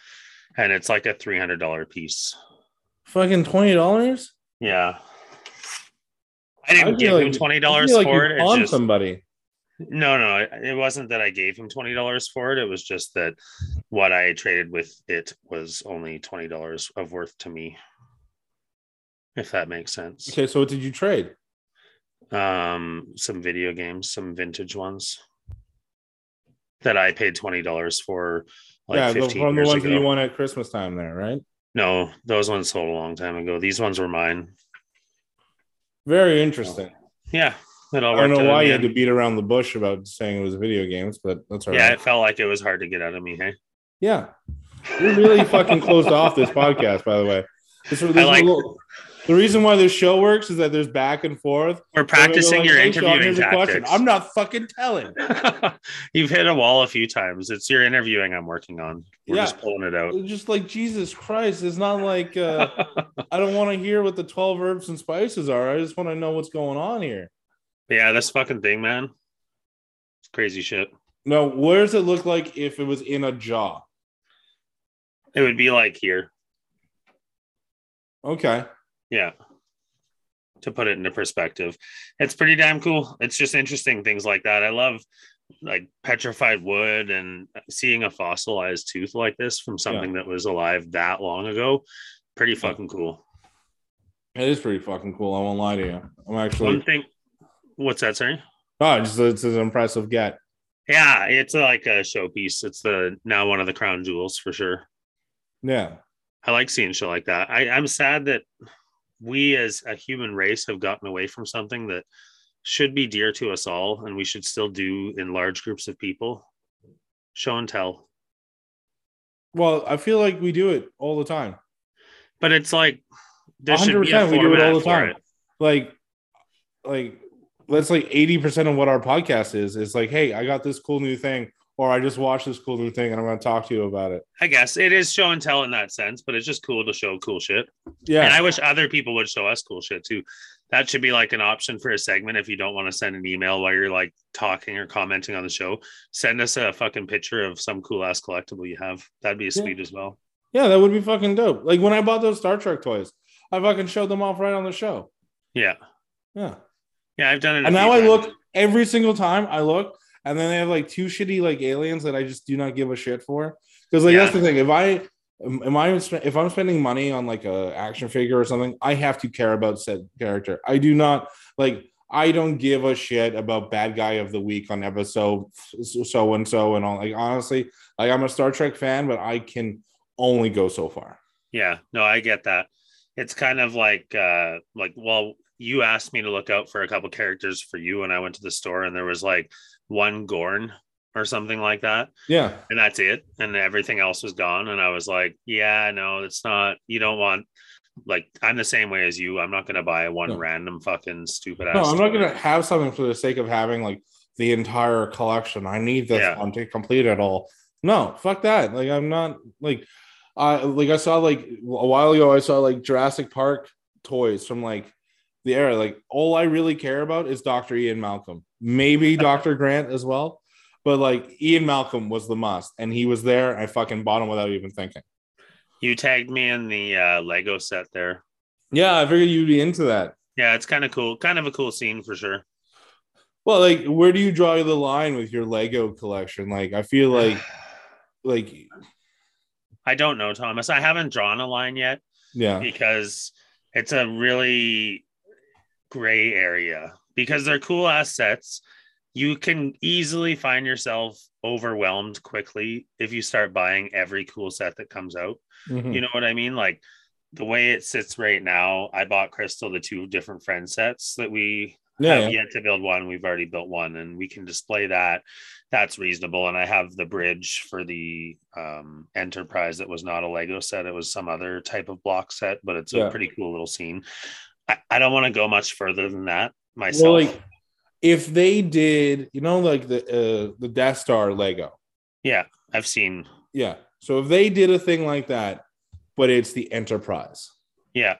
And it's like a $300 piece. Fucking $20? Yeah. I didn't give him $20 for it. It's just somebody. No, it wasn't that I gave him $20 for it. It was just that what I traded with it was only $20 of worth to me, if that makes sense. Okay, so what did you trade? Some video games, some vintage ones that I paid $20 for. Like, yeah, 15 from years the ones ago. That you won at Christmas time there, right? No, those ones sold a long time ago. These ones were mine. Very interesting. Yeah. It all worked. I don't know why you had to beat around the bush about saying it was video games, but that's all right. Yeah, it felt like it was hard to get out of me, hey? Yeah. We're really fucking closed off this podcast, by the way. The reason why this show works is that there's back and forth. We're practicing your interviewing tactics. I'm not fucking telling. You've hit a wall a few times. It's your interviewing I'm working on. We're just pulling it out. It's just like, Jesus Christ. It's not like I don't want to hear what the 12 herbs and spices are. I just want to know what's going on here. Yeah, this fucking thing, man. It's crazy shit. No, where does it look like if it was in a jaw? It would be like here. Okay. Yeah. To put it into perspective, it's pretty damn cool. It's just interesting things like that. I love like petrified wood and seeing a fossilized tooth like this from something that was alive that long ago. Pretty fucking cool. It is pretty fucking cool. I won't lie to you. I'm actually. One thing. What's that, sorry? Oh, it's an impressive get. Yeah, it's like a showpiece. It's now one of the crown jewels for sure. Yeah. I like seeing shit like that. I'm sad that we as a human race have gotten away from something that should be dear to us all, and we should still do in large groups of people. Show and tell. Well, I feel like we do it all the time. But it's like there 100% should be a format. We do it all the time. Like that's like 80% of what our podcast is. It's like, hey, I got this cool new thing, or I just watched this cool new thing and I'm going to talk to you about it. I guess it is show and tell in that sense, but it's just cool to show cool shit. Yeah. And I wish other people would show us cool shit too. That should be like an option for a segment. If you don't want to send an email while you're like talking or commenting on the show, send us a fucking picture of some cool ass collectible you have. That'd be sweet as well. Yeah, that would be fucking dope. Like when I bought those Star Trek toys, I fucking showed them off right on the show. Yeah. Yeah. Yeah, I've done it. And now I look every single time I look, and then they have like two shitty like aliens that I just do not give a shit for. Because like that's the thing. If I'm spending money on like a action figure or something, I have to care about said character. I do not like. I don't give a shit about bad guy of the week on episode so and so and all. Like honestly, like I'm a Star Trek fan, but I can only go so far. Yeah, no, I get that. It's kind of like well. You asked me to look out for a couple characters for you when I went to the store, and there was like one Gorn or something like that. Yeah. And that's it. And everything else was gone. And I was like, yeah, no, it's not, you don't want, like, I'm the same way as you. I'm not going to buy one random fucking stupid ass. No, I'm not going to have something for the sake of having like the entire collection. I need this one to complete it all. No, fuck that. Like, I'm not like I saw like a while ago, I saw like Jurassic Park toys from like, the era, like all I really care about is Dr. Ian Malcolm, maybe Dr. Grant as well, but like Ian Malcolm was the must, and he was there. I fucking bought him without even thinking. You tagged me in the Lego set there. Yeah, I figured you'd be into that. Yeah, it's kind of cool, kind of a cool scene for sure. Well, like, where do you draw the line with your Lego collection? Like, I feel like, I don't know, Thomas. I haven't drawn a line yet. Yeah, because it's a really gray area, because they're cool assets. You can easily find yourself overwhelmed quickly if you start buying every cool set that comes out. You know what I mean? Like the way it sits right now, I bought Crystal the two different friend sets that we have yet to build one. We've already built one, and we can display that. That's reasonable. And I have the bridge for the Enterprise that was not a Lego set. It was some other type of block set, but it's a pretty cool little scene. I don't want to go much further than that myself. Well, like, if they did, you know, like the Death Star Lego. Yeah, I've seen. Yeah. So if they did a thing like that, but it's the Enterprise. Yeah.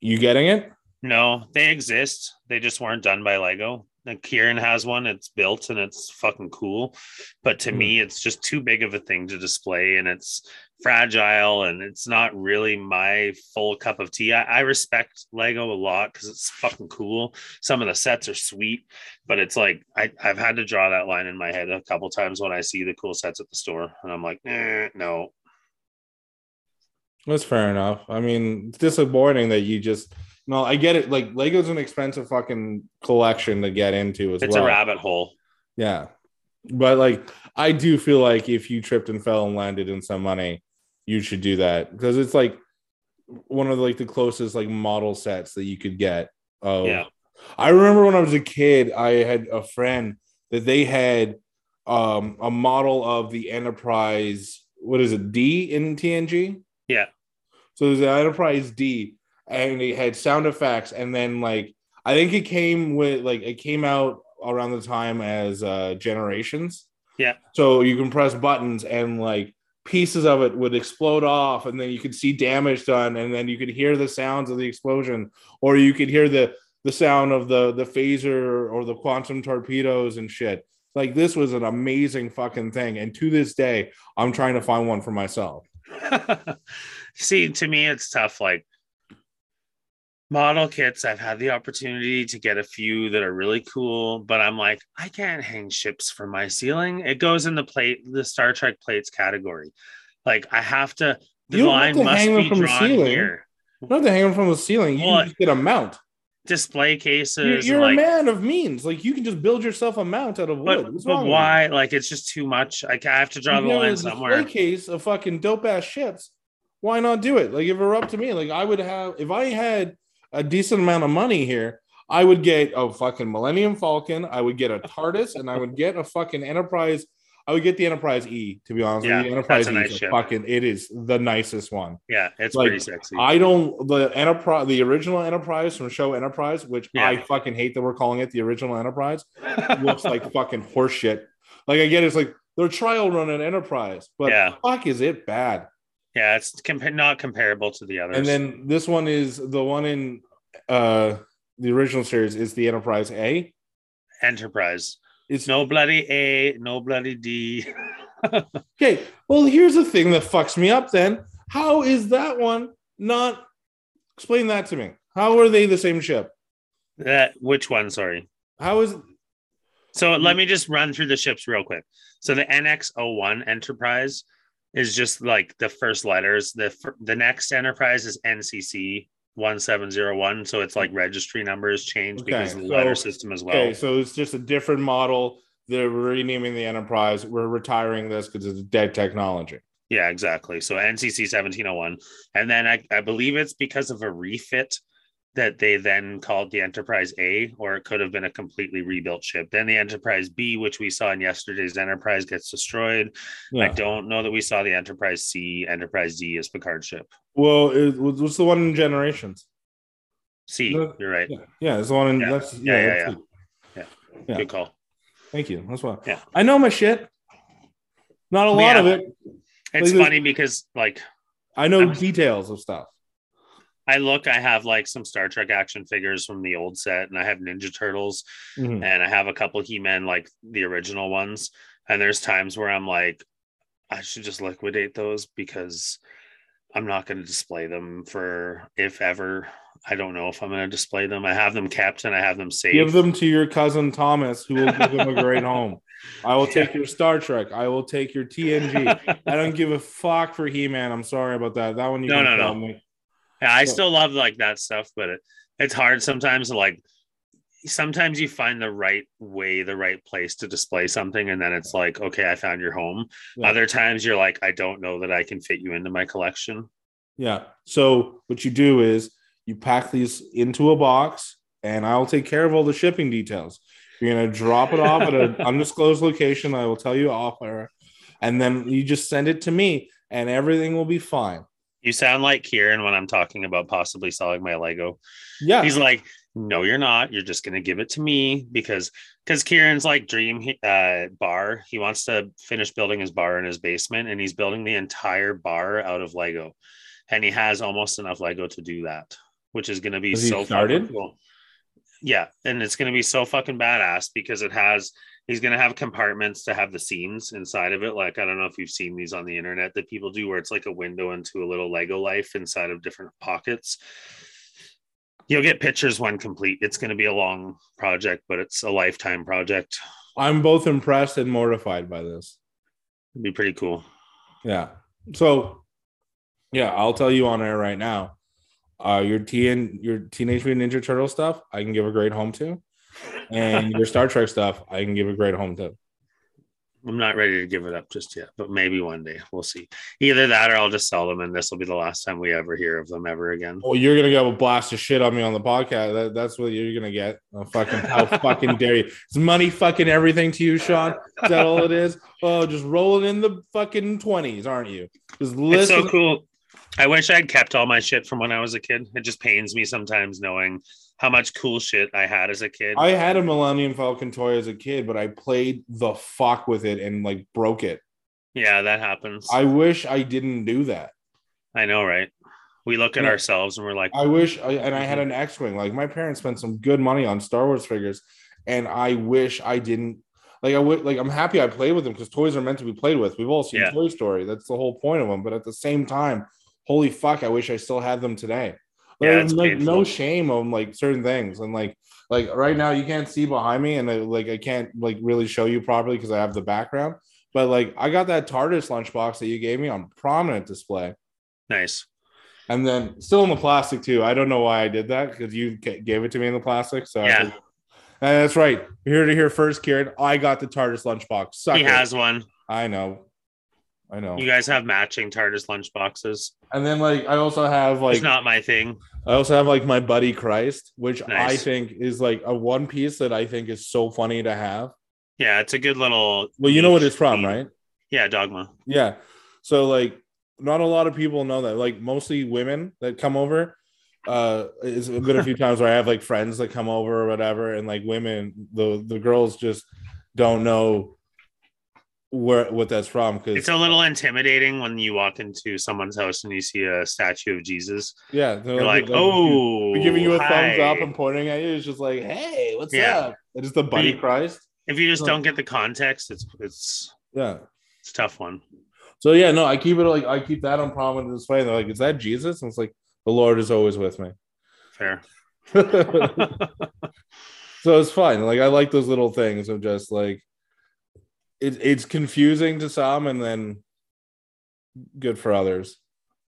You getting it? No, they exist. They just weren't done by Lego. Like Kieran has one, it's built and it's fucking cool. But to me, it's just too big of a thing to display, and it's fragile, and it's not really my full cup of tea. I respect Lego a lot because it's fucking cool. Some of the sets are sweet, but it's like, I've had to draw that line in my head a couple times when I see the cool sets at the store, and I'm like, no. That's fair enough. I mean, it's disappointing that you just... No, I get it. Like, Lego's an expensive fucking collection to get into as well. It's a rabbit hole. Yeah. But, like, I do feel like if you tripped and fell and landed in some money, you should do that. Because it's, like, one of, like, the closest, like, model sets that you could get. Yeah. I remember when I was a kid, I had a friend that they had a model of the Enterprise, what is it, D in TNG? Yeah. So there's an Enterprise D. And it had sound effects, and then like I think it came with like it came out around the time as Generations. Yeah. So you can press buttons, and like pieces of it would explode off, and then you could see damage done, and then you could hear the sounds of the explosion, or you could hear the sound of the phaser or the quantum torpedoes and shit. Like this was an amazing fucking thing, and to this day, I'm trying to find one for myself. See, to me, it's tough. Like. Model kits, I've had the opportunity to get a few that are really cool, but I'm like, I can't hang ships from my ceiling. It goes in the Star Trek plates category. Like I have to, the line must be drawn here. You don't have to hang them from the ceiling. You can just get a mount. Display cases. You're like, a man of means. Like you can just build yourself a mount out of wood. But why? Like it's just too much. Like I have to draw the line somewhere. Display case of fucking dope ass ships. Why not do it? Like if it were up to me, like I would have if I had. A decent amount of money here, I would get a fucking Millennium Falcon, I would get a TARDIS, and I would get a fucking Enterprise. I would get the Enterprise E, to be honest. Yeah, the Enterprise E nice is fucking, it is the nicest one. Yeah, it's like, pretty sexy. I don't, the original Enterprise from Show Enterprise, which yeah. I fucking hate that we're calling it the original Enterprise, looks like fucking horseshit. Like, I get it's like, they're trial running Enterprise, but yeah. Fuck is it bad. Yeah, it's not comparable to the others. And then this one is the one in the original series is the Enterprise A. Enterprise. It's no bloody A, no bloody D. Okay, well, here's the thing that fucks me up then. How is that one not... Explain that to me. How are they the same ship? Which one, sorry? How is... So let me just run through the ships real quick. So the NX-01 Enterprise... is just like the first letters. The next Enterprise is NCC 1701, so it's like registry numbers changed because of the letter system as well. Okay, so it's just a different model. They're renaming the Enterprise. We're retiring this because it's dead technology. Yeah, exactly. So NCC 1701, and then I believe it's because of a refit that they then called the Enterprise A, or it could have been a completely rebuilt ship. Then the Enterprise B, which we saw in yesterday's Enterprise, gets destroyed. Yeah. I don't know that we saw the Enterprise C. Enterprise D is Picard's ship. Well, what's the one in Generations? C, you're right. Yeah, it's the one in... Yeah, that's, yeah. Good call. Thank you. That's why. Yeah. I know my shit. Not a lot of it. It's like, funny because, like... I know details of stuff. I have like some Star Trek action figures from the old set, and I have Ninja Turtles, and I have a couple He-Man, like the original ones. And there's times where I'm like, I should just liquidate those because I'm not going to display them for, if ever, I don't know if I'm going to display them. I have them kept and I have them saved. Give them to your cousin Thomas, who will give them a great home. I will take your Star Trek. I will take your TNG. I don't give a fuck for He-Man. I'm sorry about that. That one you can tell me. I still love like that stuff, but it's hard sometimes. Like sometimes you find the right way, the right place to display something, and then it's like, okay, I found your home. Yeah. Other times you're like, I don't know that I can fit you into my collection. Yeah. So what you do is you pack these into a box, and I'll take care of all the shipping details. You're gonna drop it off at an undisclosed location. I will tell you off air, and then you just send it to me, and everything will be fine. You sound like Kieran when I'm talking about possibly selling my Lego. Yeah. He's like, no, you're not. You're just going to give it to me because Kieran's like dream bar. He wants to finish building his bar in his basement, and he's building the entire bar out of Lego. And he has almost enough Lego to do that, which is going to be so fun. Cool. Yeah. And it's going to be so fucking badass because it has, he's going to have compartments to have the seams inside of it. Like, I don't know if you've seen these on the internet that people do where it's like a window into a little Lego life inside of different pockets. You'll get pictures when complete. It's going to be a long project, but it's a lifetime project. I'm both impressed and mortified by this. It'd be pretty cool. Yeah. So yeah, I'll tell you on air right now. Your Teenage Mutant Ninja Turtle stuff, I can give a great home to. And your Star Trek stuff, I can give a great home to. I'm not ready to give it up just yet, but maybe one day. We'll see. Either that or I'll just sell them, and this will be the last time we ever hear of them ever again. Well, you're going to go blast of shit on me on the podcast. That's what you're going to get. Oh, fucking, how fucking dare you. It's money fucking everything to you, Sean. Is that all it is? Oh, just rolling in the fucking 20s, aren't you? Just listen. It's so cool. I wish I had kept all my shit from when I was a kid. It just pains me sometimes knowing how much cool shit I had as a kid. I had a Millennium Falcon toy as a kid, but I played the fuck with it and like broke it. Yeah, that happens. I wish I didn't do that. I know, right? We look at ourselves and we're like, I wish. And I had an X-Wing. Like, my parents spent some good money on Star Wars figures, and I wish I didn't. Like, I would, like, I'm happy I played with them because toys are meant to be played with. We've all seen Toy Story. That's the whole point of them. But at the same time, holy fuck, I wish I still had them today. There's like no shame on like certain things. And like right now you can't see behind me, and I can't like really show you properly because I have the background. But like, I got that TARDIS lunchbox that you gave me on prominent display. Nice. And then still in the plastic too. I don't know why I did that because you gave it to me in the plastic. So yeah. That's right. You're here to hear first, Kieran. I got the TARDIS lunchbox. Suck he it. Has one. I know. You guys have matching TARDIS lunchboxes. And then like, I also have like... It's not my thing. I also have like my buddy Christ, which nice. I think is like a one piece that I think is so funny to have. Yeah, it's a good little... Well, you know what it's from, right? Yeah, Dogma. Yeah. So like, not a lot of people know that. Like, mostly women that come over. It's been a few times where I have like friends that come over or whatever. And like women, the girls just don't know what that's from, because it's a little intimidating when you walk into someone's house and you see a statue of Jesus. Yeah, you're like, oh, we're giving you a thumbs up and pointing at you. It's just like, hey, what's up? It's the buddy Christ. If you just don't get the context, it's a tough one. So yeah, no, I keep that on prominent display. And they're like, is that Jesus? And it's like, the Lord is always with me. Fair. So it's fine. Like, I like those little things of just like. It's confusing to some and then good for others.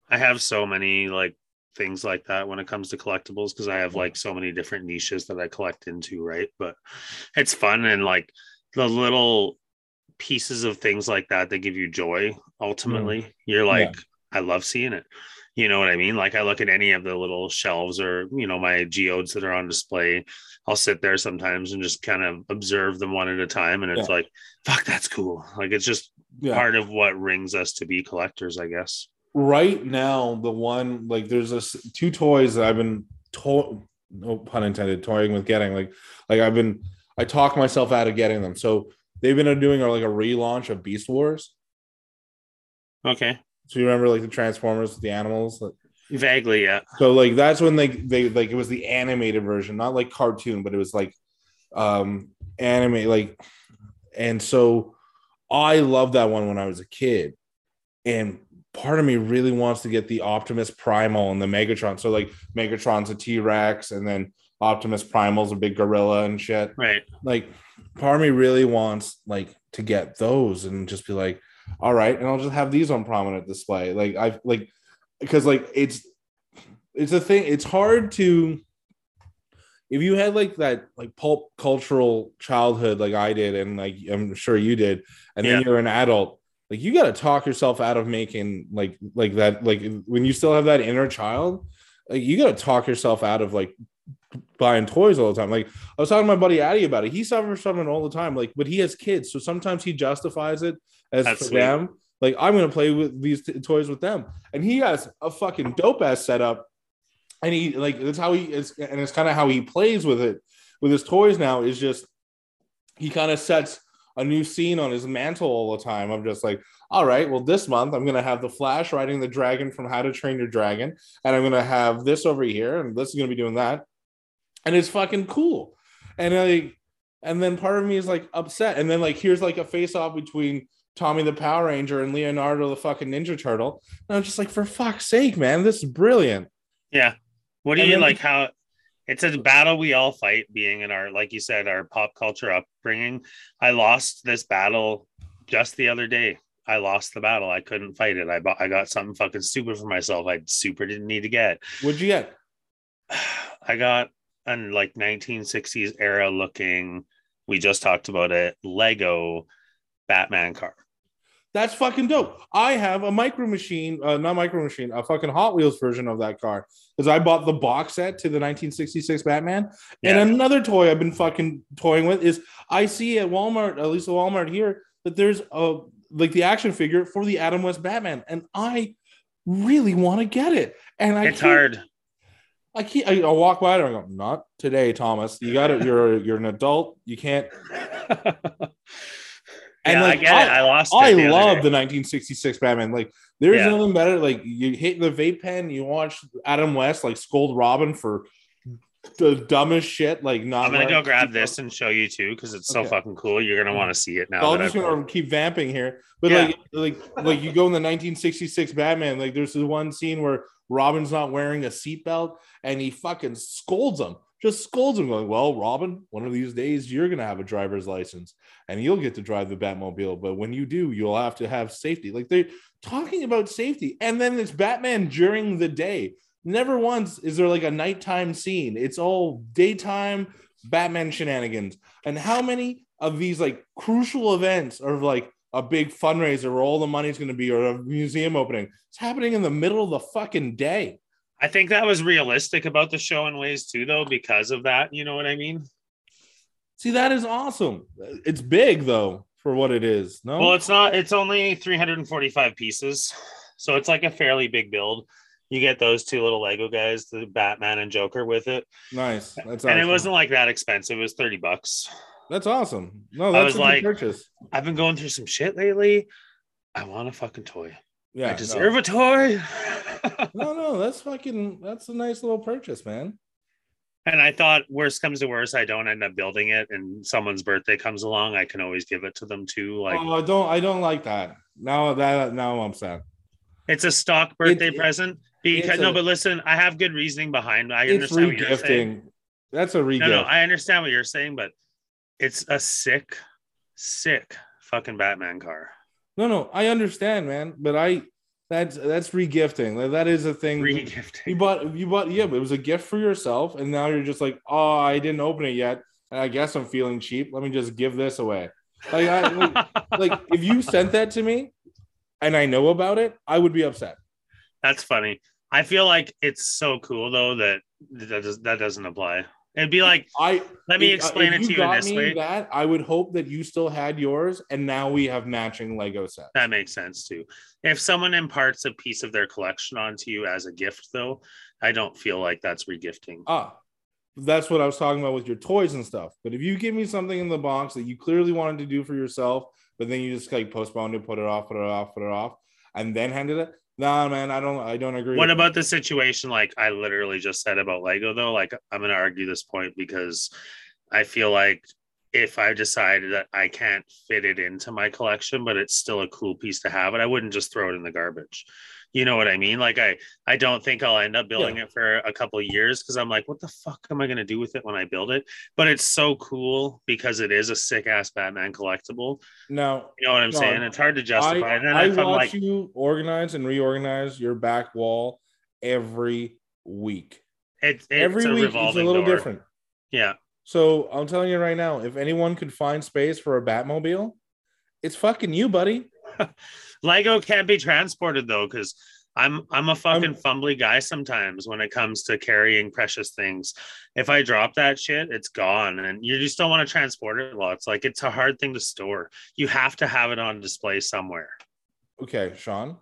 I have so many like things like that when it comes to collectibles, because I have like so many different niches that I collect into, right? But it's fun, and like the little pieces of things like that that give you joy ultimately. You're like, I love seeing it. You know what I mean? Like, I look at any of the little shelves or, you know, my geodes that are on display. I'll sit there sometimes and just kind of observe them one at a time. And it's like, fuck, that's cool. Like, it's just part of what rings us to be collectors, I guess. Right now, the one, like, there's two toys that I've been, no pun intended, toying with getting. Like I talked myself out of getting them. So they've been doing like a relaunch of Beast Wars. Okay. So you remember like the Transformers, the animals? Like, vaguely, yeah. So like, that's when they like, it was the animated version, not like cartoon, but it was like anime, like, and so I loved that one when I was a kid. And part of me really wants to get the Optimus Primal and the Megatron. So like, Megatron's a T-Rex, and then Optimus Primal's a big gorilla and shit. Right. Like, part of me really wants like to get those and just be like, all right, and I'll just have these on prominent display. Like, I've like, because like it's a thing. It's hard to, if you had like that like pulp cultural childhood like I did, and like I'm sure you did, and then you're an adult, like you got to talk yourself out of making like that, like when you still have that inner child, like you got to talk yourself out of like buying toys all the time. Like, I was talking to my buddy Addy about it. He suffers from it all the time, like, but he has kids, so sometimes he justifies it as that's for sweet. Them, like, I'm gonna play with these toys with them, and he has a fucking dope ass setup, and he like, that's how he is, and it's kind of how he plays with it with his toys now. Is just, he kind of sets a new scene on his mantle all the time. I'm just like, all right, well, this month I'm gonna have the Flash riding the dragon from How to Train Your Dragon, and I'm gonna have this over here, and this is gonna be doing that. and it's fucking cool. And like, and then part of me is like upset. And then like, here's like a face off between Tommy the Power Ranger and Leonardo the fucking Ninja Turtle. And I'm just like, for fuck's sake, man, this is brilliant. Yeah. What do you like? How it's a battle we all fight, being in our, like you said, our pop culture upbringing. I lost this battle just the other day. I lost the battle. I couldn't fight it. I got something fucking stupid for myself. I super didn't need to get. What'd you get? I got an like 1960s era looking, we just talked about it, Lego Batman car. That's fucking dope. I have a micro machine, not micro machine, a fucking Hot Wheels version of that car, because I bought the box set to the 1966 Batman. Yeah. And another toy I've been fucking toying with is, I see at Walmart, at least the Walmart here, that there's a like the action figure for the Adam West Batman, and I really want to get it. And I I walk by it and I go, not today, Thomas. You got it. You're an adult. You can't. And yeah, like, I lost. I love the 1966 Batman. Like, there is nothing better. Like, you hit the vape pen, you watch Adam West like scold Robin for the dumbest shit. Like, not. I'm gonna go grab this and show you too, because it's so fucking cool. You're gonna want to see it now. So I'm just gonna keep vamping here, but like you go in the 1966 Batman. Like, there's this one scene where Robin's not wearing a seatbelt, and he fucking scolds him. Just scolds him, going, well, Robin, one of these days you're going to have a driver's license and you'll get to drive the Batmobile. But when you do, you'll have to have safety. Like, they're talking about safety. And then it's Batman during the day. Never once is there like a nighttime scene. It's all daytime Batman shenanigans. And how many of these like crucial events are like a big fundraiser where all the money's going to be, or a museum opening? It's happening in the middle of the fucking day. I think that was realistic about the show in ways too, though, because of that. You know what I mean? See, that is awesome. It's big though for what it is. No, well, it's not. It's only 345 pieces, so it's like a fairly big build. You get those two little Lego guys, the Batman and Joker, with it. Nice. That's awesome. And it wasn't like that expensive. It was $30. That's awesome. No, that's I was a like, good purchase. I've been going through some shit lately. I want a fucking toy. Yeah, I deserve a toy. no, that's a nice little purchase, man. And I thought, worst comes to worst, I don't end up building it, and someone's birthday comes along, I can always give it to them too. Like, oh, I don't like that. Now I'm sad. It's a stock birthday present because but listen, I have good reasoning behind. I understand what you're saying. That's a re-gift. No, I understand what you're saying, but it's a sick fucking Batman car. No, I understand, man, but that's regifting. Like, that is a thing. Regifting. You bought. Yeah, but it was a gift for yourself, and now you're just like, oh, I didn't open it yet, and I guess I'm feeling cheap. Let me just give this away. Like, like if you sent that to me, and I know about it, I would be upset. That's funny. I feel like it's so cool though that doesn't apply. It'd be like, let me explain it to you in this way. That, I would hope that you still had yours, and now we have matching Lego sets. That makes sense too. If someone imparts a piece of their collection onto you as a gift, though, I don't feel like that's regifting. That's what I was talking about with your toys and stuff. But if you give me something in the box that you clearly wanted to do for yourself, but then you just like postponed it, put it off, and then handed it. Nah, man, I don't agree. What about the situation like I literally just said about Lego though? Like, I'm gonna argue this point because I feel like if I decided that I can't fit it into my collection, but it's still a cool piece to have, and I wouldn't just throw it in the garbage. You know what I mean? Like, I don't think I'll end up building it for a couple of years because I'm like, what the fuck am I gonna do with it when I build it? But it's so cool because it is a sick ass Batman collectible. No, you know what I'm saying? It's hard to justify. I watch you organize and reorganize your back wall every week. Every week it's a little different. Yeah. So I'm telling you right now, if anyone could find space for a Batmobile, it's fucking you, buddy. Lego can't be transported though, because I'm a fucking fumbly guy sometimes when it comes to carrying precious things. If I drop that shit, it's gone, and you just don't want to transport it lots. Like, it's a hard thing to store. You have to have it on display somewhere. Okay, Sean.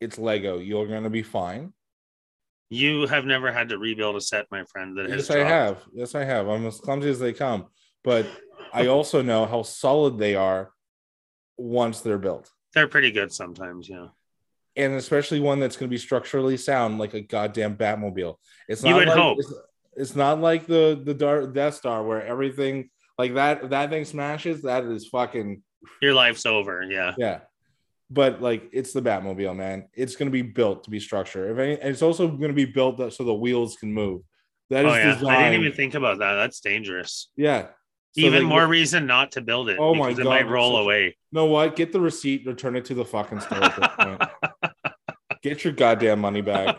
It's Lego. You're gonna be fine. You have never had to rebuild a set, my friend. Yes, I have. I'm as clumsy as they come, but I also know how solid they are. Once they're built, they're pretty good sometimes, yeah. And especially one that's going to be structurally sound, like a goddamn Batmobile. It's not. You would hope. It's not like the Death Star where everything like that thing smashes. That is fucking your life's over. Yeah. Yeah. But like, it's the Batmobile, man. It's going to be built to be structured. It's also going to be built so the wheels can move. That is designed. I didn't even think about that. That's dangerous. Yeah. So even more reason not to build it. Oh my God. It might roll away. You know what? Get the receipt, return it to the fucking store at this point. Get your goddamn money back.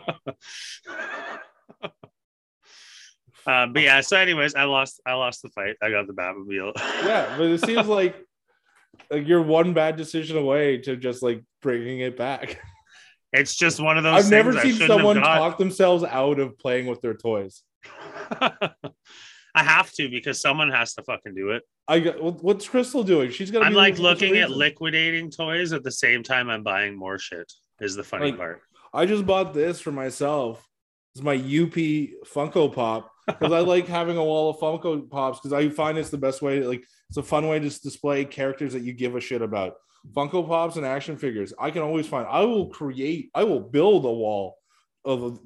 But yeah, so anyways, I lost the fight. I got the Batmobile. Yeah, but it seems like you're one bad decision away to just like bringing it back. It's just one of those things. I've never seen someone talk themselves out of playing with their toys. I have to, because someone has to fucking do it. What's Crystal doing? She's gonna. I'm like looking at liquidating toys at the same time I'm buying more shit. Is the funny part. I just bought this for myself. It's my UP Funko Pop, because I like having a wall of Funko Pops, because I find it's the best way. Like, it's a fun way to display characters that you give a shit about. Funko Pops and action figures. I can always find. I will build a wall.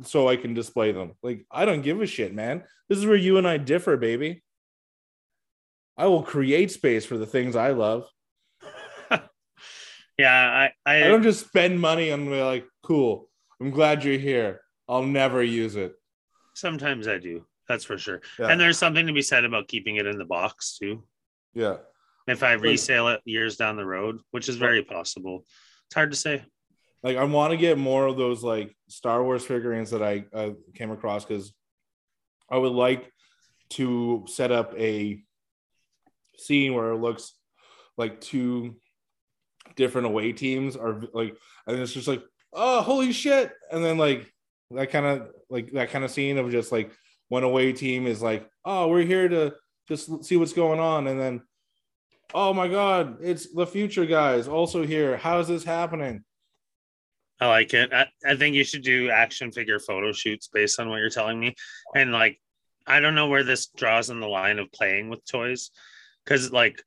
So I can display them. Like, I don't give a shit, man. This is where you and I differ, baby. I will create space for the things I love. Yeah, I don't just spend money and be like, cool, I'm glad you're here, I'll never use it. Sometimes I do, that's for sure. Yeah. And there's something to be said about keeping it in the box too. Yeah. If I resale it years down the road, which is very possible. It's hard to say. Like, I want to get more of those like Star Wars figurines that I came across, because I would like to set up a scene where it looks like two different away teams are like, and it's just like, oh, holy shit. And then that kind of scene of just like one away team is like, oh, we're here to just see what's going on. And then, oh my God, it's the future guys also here. How is this happening? I like it. I think you should do action figure photo shoots based on what you're telling me. And like, I don't know where this draws in the line of playing with toys. Cause like,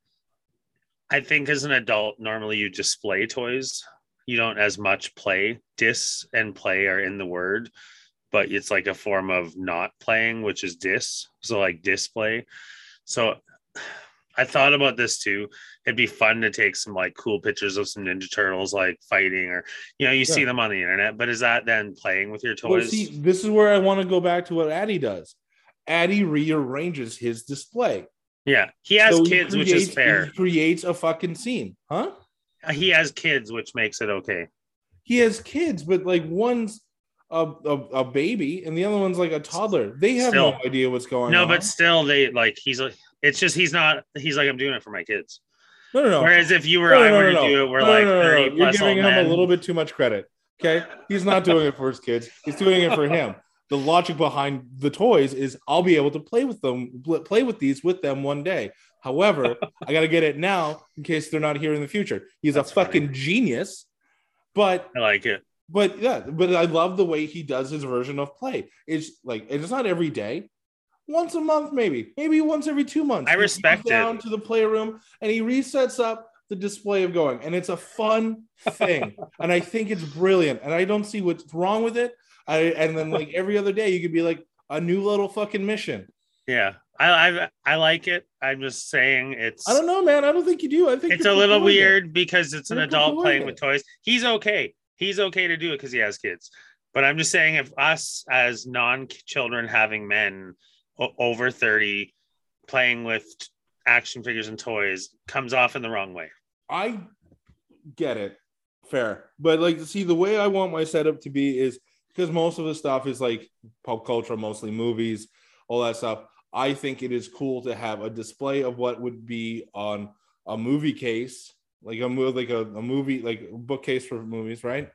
I think as an adult, normally you display toys. You don't as much play. Dis and play are in the word, but it's like a form of not playing, which is dis. So like display. So I thought about this too. It'd be fun to take some like cool pictures of some Ninja Turtles like fighting, or you see them on the internet. But is that then playing with your toys? Well, see, this is where I want to go back to what Addy does. Addy rearranges his display. Yeah, he has kids, which is fair. He creates a fucking scene, huh? He has kids, which makes it okay. He has kids, but like one's a baby and the other one's like a toddler. They have no idea what's going on. No, but still, they like he's like. It's just he's like, I'm doing it for my kids. No. Whereas if you or I were to do it, we're like 30 plus old men. You're giving him a little bit too much credit. Okay, he's not doing it for his kids. He's doing it for him. The logic behind the toys is I'll be able to play with them one day. However, I got to get it now in case they're not here in the future. That's a fucking genius. But I like it. But yeah, but I love the way he does his version of play. It's like, it's not every day. Once a month, maybe once every 2 months. I respect it. He goes down to the playroom and he resets up the display of going. And it's a fun thing. And I think it's brilliant. And I don't see what's wrong with it. And then like every other day, you could be like a new little fucking mission. Yeah, I like it. I'm just saying it's. I don't know, man. I don't think you do. I think it's a little weird because it's an adult playing with toys. He's okay. He's okay to do it because he has kids. But I'm just saying, if us as non-children having men over 30 playing with action figures and toys comes off in the wrong way. I get it. Fair. But like, see, the way I want my setup to be is because most of the stuff is like pop culture, mostly movies, all that stuff. I think it is cool to have a display of what would be on a movie case, like a bookcase for movies, right?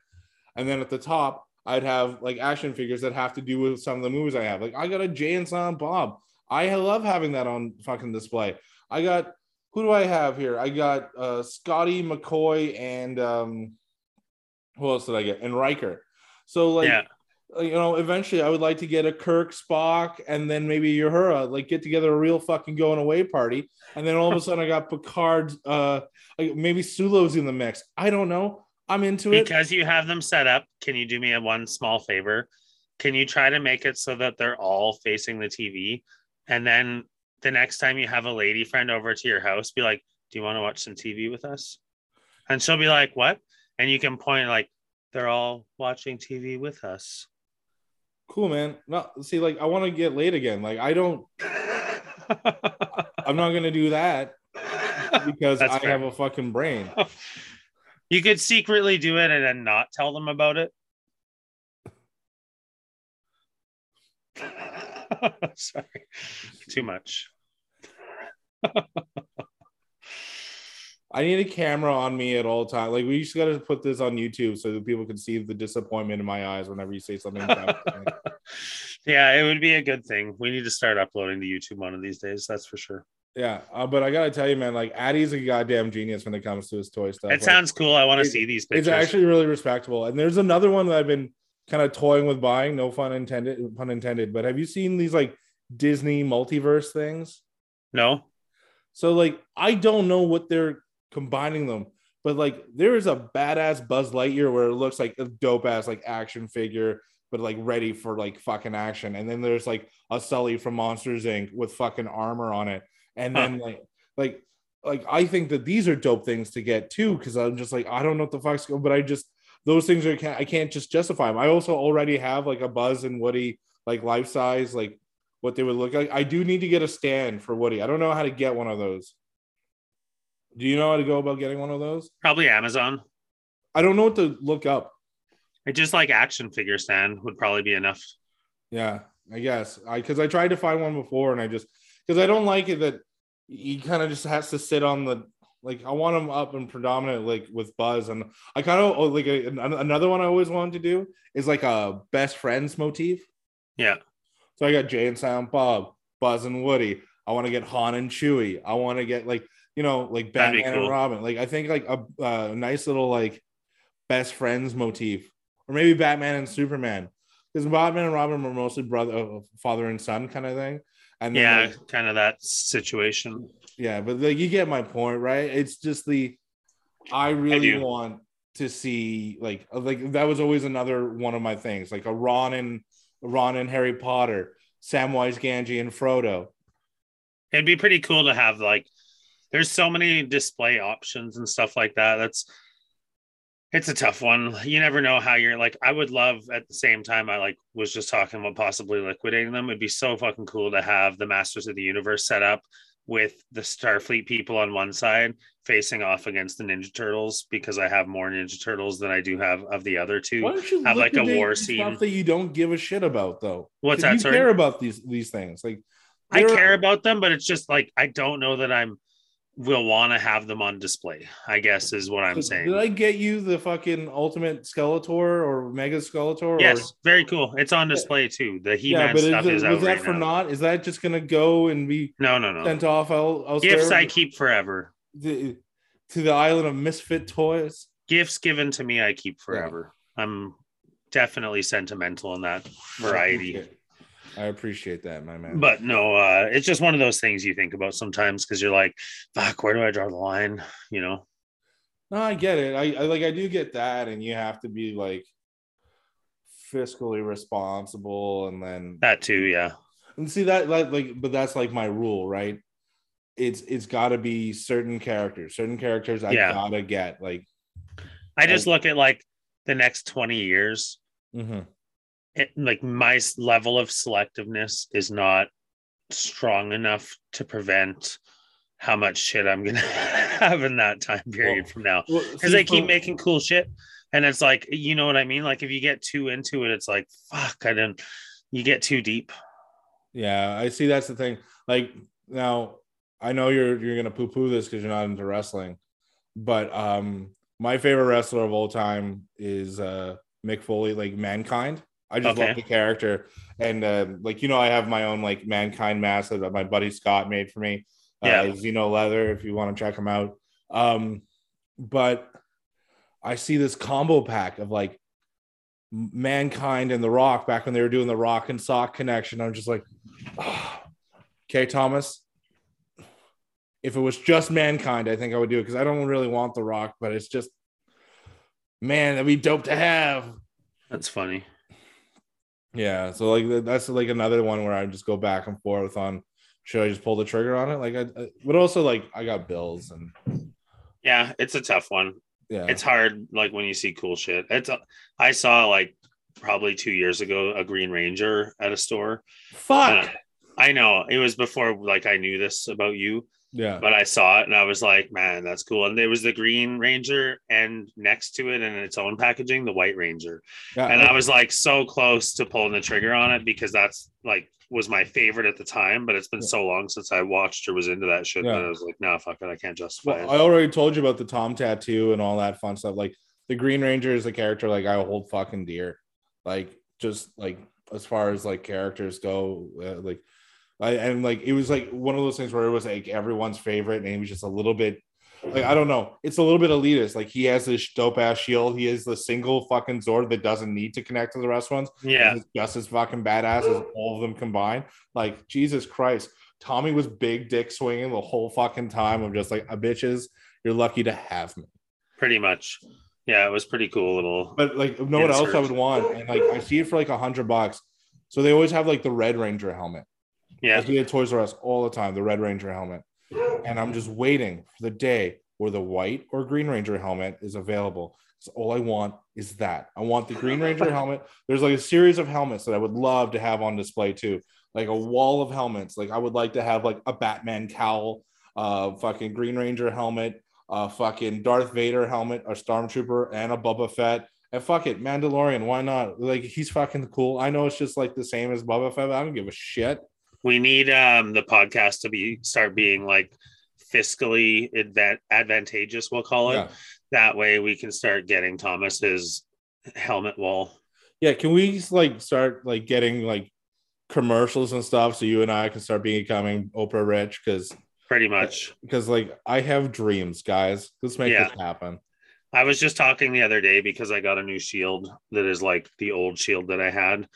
And then at the top, I'd have like action figures that have to do with some of the movies I have. Like, I got a Jay and Silent Bob. I love having that on fucking display. I got, who do I have here? I got Scotty, McCoy, and who else did I get? And Riker. So like, eventually I would like to get a Kirk, Spock, and then maybe Uhura, like get together a real fucking going away party. And then all of a sudden I got Picard, maybe Sulo's in the mix. I don't know. I'm into it. Because you have them set up, can you do me a one small favor? can you try to make it so that they're all facing the TV? And then the next time you have a lady friend over to your house, be like, do you want to watch some TV with us? And she'll be like, what? And you can point like, they're all watching TV with us. Cool, man. No, see, like, I want to get laid again. Like, I don't, I'm not going to do that because that's fair. Have a fucking brain. You could secretly do it and then not tell them about it. Sorry. Too much. I need a camera on me at all times. Like, we just got to put this on YouTube so that people can see the disappointment in my eyes whenever you say something about it. Yeah, it would be a good thing. We need to start uploading to YouTube one of these days. That's for sure. Yeah, but I got to tell you, man, like, Addy's a goddamn genius when it comes to his toy stuff. It like, sounds cool. I want to see these pictures. It's actually really respectable. And there's another one that I've been kind of toying with buying. No fun intended, pun intended. But have you seen these, like, Disney multiverse things? No. So, like, I don't know what they're combining them, but like there is a badass Buzz Lightyear where it looks like a dope ass like action figure, but like ready for like fucking action. And then there's like a Sully from Monsters Inc. with fucking armor on it. And then like I think that these are dope things to get too, because I'm just like, I don't know what the fuck's going, but I just, those things are, I can't just justify them. I also already have like a Buzz and Woody like life size, like what they would look like. I do need to get a stand for Woody. I don't know how to get one of those. Do you know how to go about getting one of those? Probably Amazon. I don't know what to look up. I just like action figure stand would probably be enough. Yeah, I guess. Because I tried to find one before and I just... Because I don't like it that he kind of just has to sit on the... Like, I want him up and predominant, like, with Buzz. And I kind of... like another one I always wanted to do is, like, a best friends motif. Yeah. So I got Jay and Silent Bob, Buzz and Woody. I want to get Han and Chewie. I want to get, like... You know, like Batman and Robin. Like, I think like a nice little like best friends motif, or maybe Batman and Superman, because Batman and Robin were mostly father and son kind of thing. And then, yeah, like, kind of that situation. Yeah, but like you get my point, right? It's just I want to see like that was always another one of my things, like a Ron and Harry Potter, Samwise Gamgee and Frodo. It'd be pretty cool to have like. There's so many display options and stuff like that. It's a tough one. You never know how you're like, I would love at the same time. I like was just talking about possibly liquidating them. It'd be so fucking cool to have the Masters of the Universe set up with the Starfleet people on one side facing off against the Ninja Turtles, because I have more Ninja Turtles than I do have of the other two. Why don't you have like a war scene? Stuff that you don't give a shit about though. What's that? Sorry? You care about these things. Like I care about them, but it's just like, I don't know that we'll want to have them on display, I guess, is what I'm saying. Did I get you the fucking ultimate Skeletor or Mega Skeletor? Yes, very cool. It's on display too. The He-Man stuff is out right now. Is that just going to go and be no sent off? Gifts I keep forever. To the island of misfit toys? Gifts given to me I keep forever. Yeah. I'm definitely sentimental in that variety. I appreciate that, my man. But no, it's just one of those things you think about sometimes because you're like, fuck, where do I draw the line? You know? No, I get it. I do get that. And you have to be like fiscally responsible. And then that too. Yeah. And see but that's like my rule, right? It's gotta be certain characters. I gotta get like, I just look at like the next 20 years. Mm-hmm. It, like my level of selectiveness is not strong enough to prevent how much shit I'm going to have in that time period from now. Because I keep making cool shit. And it's like, you know what I mean? Like if you get too into it, it's like, fuck, you get too deep. Yeah, I see. That's the thing. Like now I know you're going to poo-poo this because you're not into wrestling, but my favorite wrestler of all time is Mick Foley, like Mankind. I just love the character. And I have my own like Mankind mask that my buddy Scott made for me. Xeno leather, if you want to check him out. But I see this combo pack of like Mankind and The Rock back when they were doing the Rock and Sock connection. I'm just like, okay, Thomas, if it was just Mankind, I think I would do it because I don't really want The Rock, but it's just, man, that'd be dope to have. That's funny. Yeah, so like that's like another one where I just go back and forth on should I just pull the trigger on it? Like, I but also like I got bills and yeah, it's a tough one. Yeah, it's hard. Like when you see cool shit, I saw like probably 2 years ago a Green Ranger at a store. Fuck, I know it was before like I knew this about you. Yeah, but I saw it and I was like, man, that's cool. And there was the Green Ranger and next to it in its own packaging, the White Ranger. Yeah, and I was like so close to pulling the trigger on it because that's like was my favorite at the time. But it's been so long since I watched or was into that shit. Yeah. And I was like, no, fuck it. I can't justify it. I already told you about the Tom tattoo and all that fun stuff. Like the Green Ranger is a character like I hold fucking dear. Like just like as far as like characters go, like. And like it was like one of those things where it was like everyone's favorite, and he was just a little bit like I don't know, it's a little bit elitist. Like he has this dope ass shield, he is the single fucking Zord that doesn't need to connect to the rest ones. Yeah, he's just as fucking badass as all of them combined. Like Jesus Christ, Tommy was big dick swinging the whole fucking time. I'm just like, bitches, you're lucky to have me. Pretty much, yeah, it was pretty cool little. But like, no one else I would want, and like I see it for like $100. So they always have like the Red Ranger helmet. Yeah, we had Toys R Us all the time, the Red Ranger helmet. And I'm just waiting for the day where the White or Green Ranger helmet is available. So all I want is that. I want the Green Ranger helmet. There's like a series of helmets that I would love to have on display too. Like a wall of helmets. Like I would like to have like a Batman cowl, fucking Green Ranger helmet, fucking Darth Vader helmet, a Stormtrooper, and a Boba Fett. And fuck it, Mandalorian, why not? Like he's fucking cool. I know it's just like the same as Boba Fett, but I don't give a shit. We need the podcast to start being like fiscally advantageous, we'll call it. Yeah. That way we can start getting Thomas's helmet wall. Yeah, can we like start like getting like commercials and stuff so you and I can start becoming Oprah rich? Because pretty much, because like I have dreams, guys. Let's make this happen. I was just talking the other day because I got a new shield that is like the old shield that I had.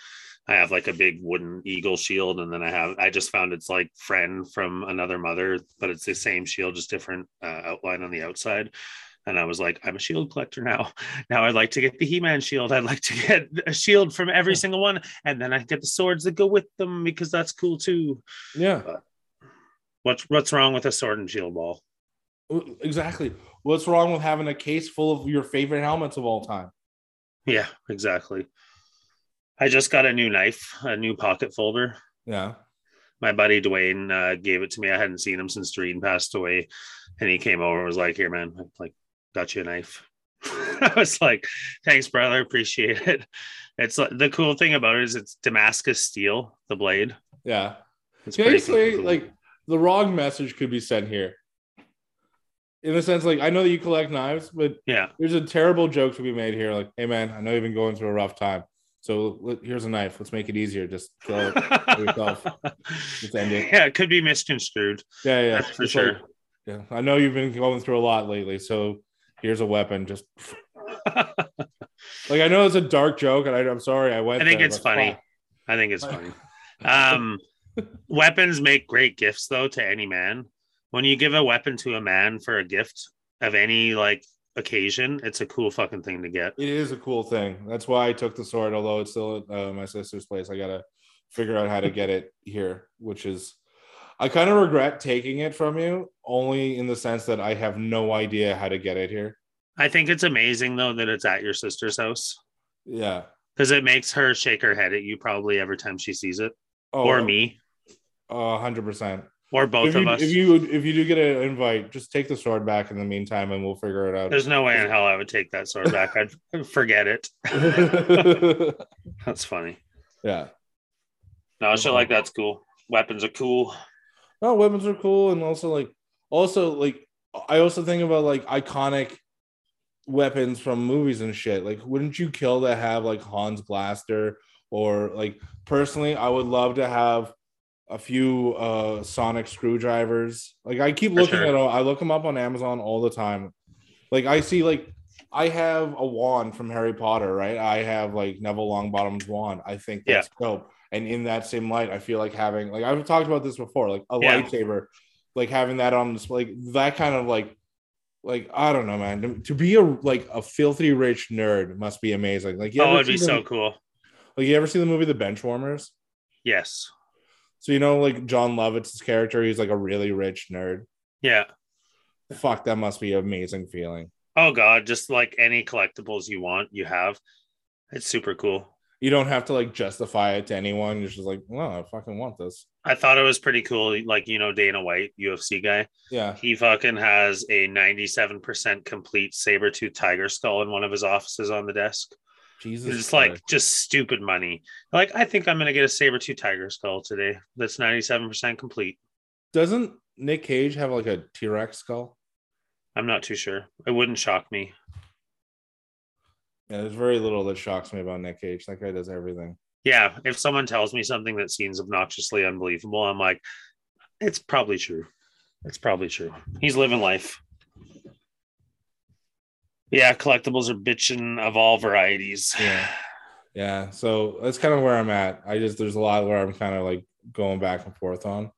I have like a big wooden eagle shield, and then I just found it's like friend from another mother, but it's the same shield, just different outline on the outside. And I was like, I'm a shield collector now. Now I'd like to get the He-Man shield. I'd like to get a shield from every single one. And then I get the swords that go with them because that's cool too. Yeah. But what's wrong with a sword and shield ball? Exactly. What's wrong with having a case full of your favorite helmets of all time? Yeah, exactly. I just got a new knife, a new pocket folder. Yeah. My buddy Dwayne gave it to me. I hadn't seen him since Doreen passed away. And he came over and was like, here, man, I like got you a knife. I was like, thanks, brother. Appreciate it. It's like, the cool thing about it is it's Damascus steel, the blade. Yeah. It's basically cool. Like the wrong message could be sent here. In the sense, like, I know that you collect knives, but yeah, there's a terrible joke to be made here. Like, hey, man, I know you've been going through a rough time. So here's a knife. Let's make it easier. Just kill it yourself. Let's end it. Yeah, it could be misconstrued. Yeah, that's for sure. Like, yeah, I know you've been going through a lot lately. So here's a weapon. Just like I know it's a dark joke, and I'm sorry I went. I think it's funny. Weapons make great gifts, though, to any man. When you give a weapon to a man for a gift of any like occasion, it's a cool fucking thing to get. It is a cool thing. That's why I took the sword, although it's still at my sister's place. I gotta figure out how to get it here, which is I kind of regret taking it from you, only in the sense that I have no idea how to get it here. I think it's amazing though that it's at your sister's house. Yeah, because it makes her shake her head at you probably every time she sees it. Or me 100%. Or both of us. If you do get an invite, just take the sword back in the meantime, and we'll figure it out. There's no way in hell I would take that sword back. I'd forget it. That's funny. Yeah. No, shit like that's cool. Weapons are cool. No, weapons are cool, and also like, I also think about like iconic weapons from movies and shit. Like, wouldn't you kill to have like Han's blaster? Or like, personally, I would love to have a few sonic screwdrivers. Like I keep looking at them. I look them up on Amazon all the time. Like I see, like I have a wand from Harry Potter, right? I have like Neville Longbottom's wand. I think that's dope. And in that same light, I feel like having, like I've talked about this before, like a lightsaber, like having that on display, like that kind of like I don't know, man. To be a filthy rich nerd must be amazing. Like, yeah, it'd be so cool. Like, you ever seen the movie The Benchwarmers? Yes. So, you know, like, John Lovitz's character, he's, like, a really rich nerd. Yeah. Fuck, that must be an amazing feeling. Oh, God. Just, like, any collectibles you want, you have. It's super cool. You don't have to, like, justify it to anyone. You're just like, well, I fucking want this. I thought it was pretty cool. Like, you know, Dana White, UFC guy. Yeah. He fucking has a 97% complete saber-tooth tiger skull in one of his offices on the desk. Jesus. It's like just stupid money. Like, I think I'm going to get a saber-tooth tiger skull today. That's 97% complete. Doesn't Nick Cage have, like, a T-Rex skull? I'm not too sure. It wouldn't shock me. Yeah, there's very little that shocks me about Nick Cage. That guy does everything. Yeah, if someone tells me something that seems obnoxiously unbelievable, I'm like, it's probably true. It's probably true. He's living life. Yeah, collectibles are bitching of all varieties. Yeah, yeah. So that's kind of where I'm at. I just, there's a lot where I'm kind of like going back and forth on.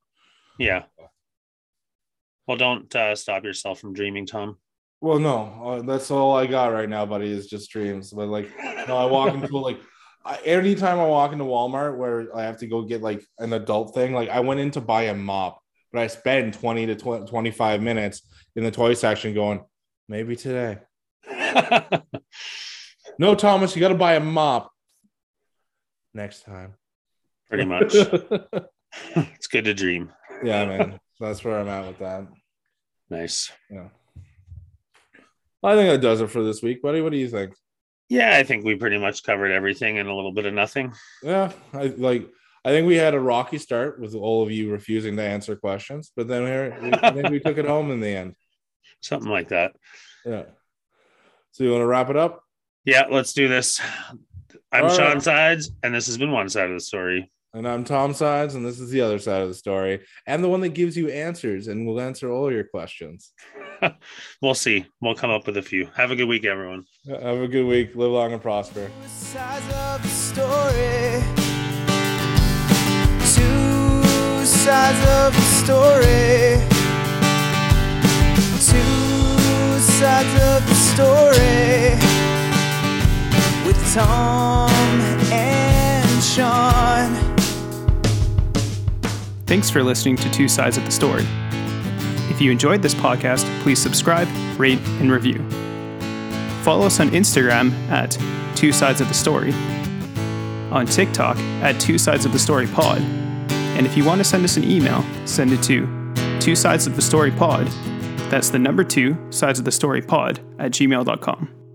Yeah. Well, don't stop yourself from dreaming, Tom. Well, no, that's all I got right now, buddy, is just dreams. But like, no, I walk into like, anytime I walk into Walmart where I have to go get like an adult thing, like I went in to buy a mop, but I spend 20 to 25 minutes in the toy section going, maybe today. No, Thomas, you got to buy a mop next time. Pretty much. It's good to dream. Yeah, man. That's where I'm at with that. Nice. Yeah. I think that does it for this week, buddy. What do you think? Yeah, I think we pretty much covered everything and a little bit of nothing. Yeah, I think we had a rocky start with all of you refusing to answer questions, but then I think we took it home in the end. Something like that. Yeah. So you want to wrap it up? Yeah, let's do this. I'm all Sean right. Sides, and this has been one side of the story. And I'm Tom Sides, and this is the other side of the story. And the one that gives you answers, and will answer all your questions. We'll see. We'll come up with a few. Have a good week, everyone. Have a good week. Live long and prosper. The sides of the story. Two sides of the story. Two sides of the story. With Tom and Sean. Thanks for listening to Two Sides of the Story. If you enjoyed this podcast, please subscribe, rate, and review. Follow us on Instagram at Two Sides of the Story, on TikTok at Two Sides of the Story Pod, and if you want to send us an email, send it to Two Sides of the Story Pod. That's the number 2 sides of the story pod at gmail.com.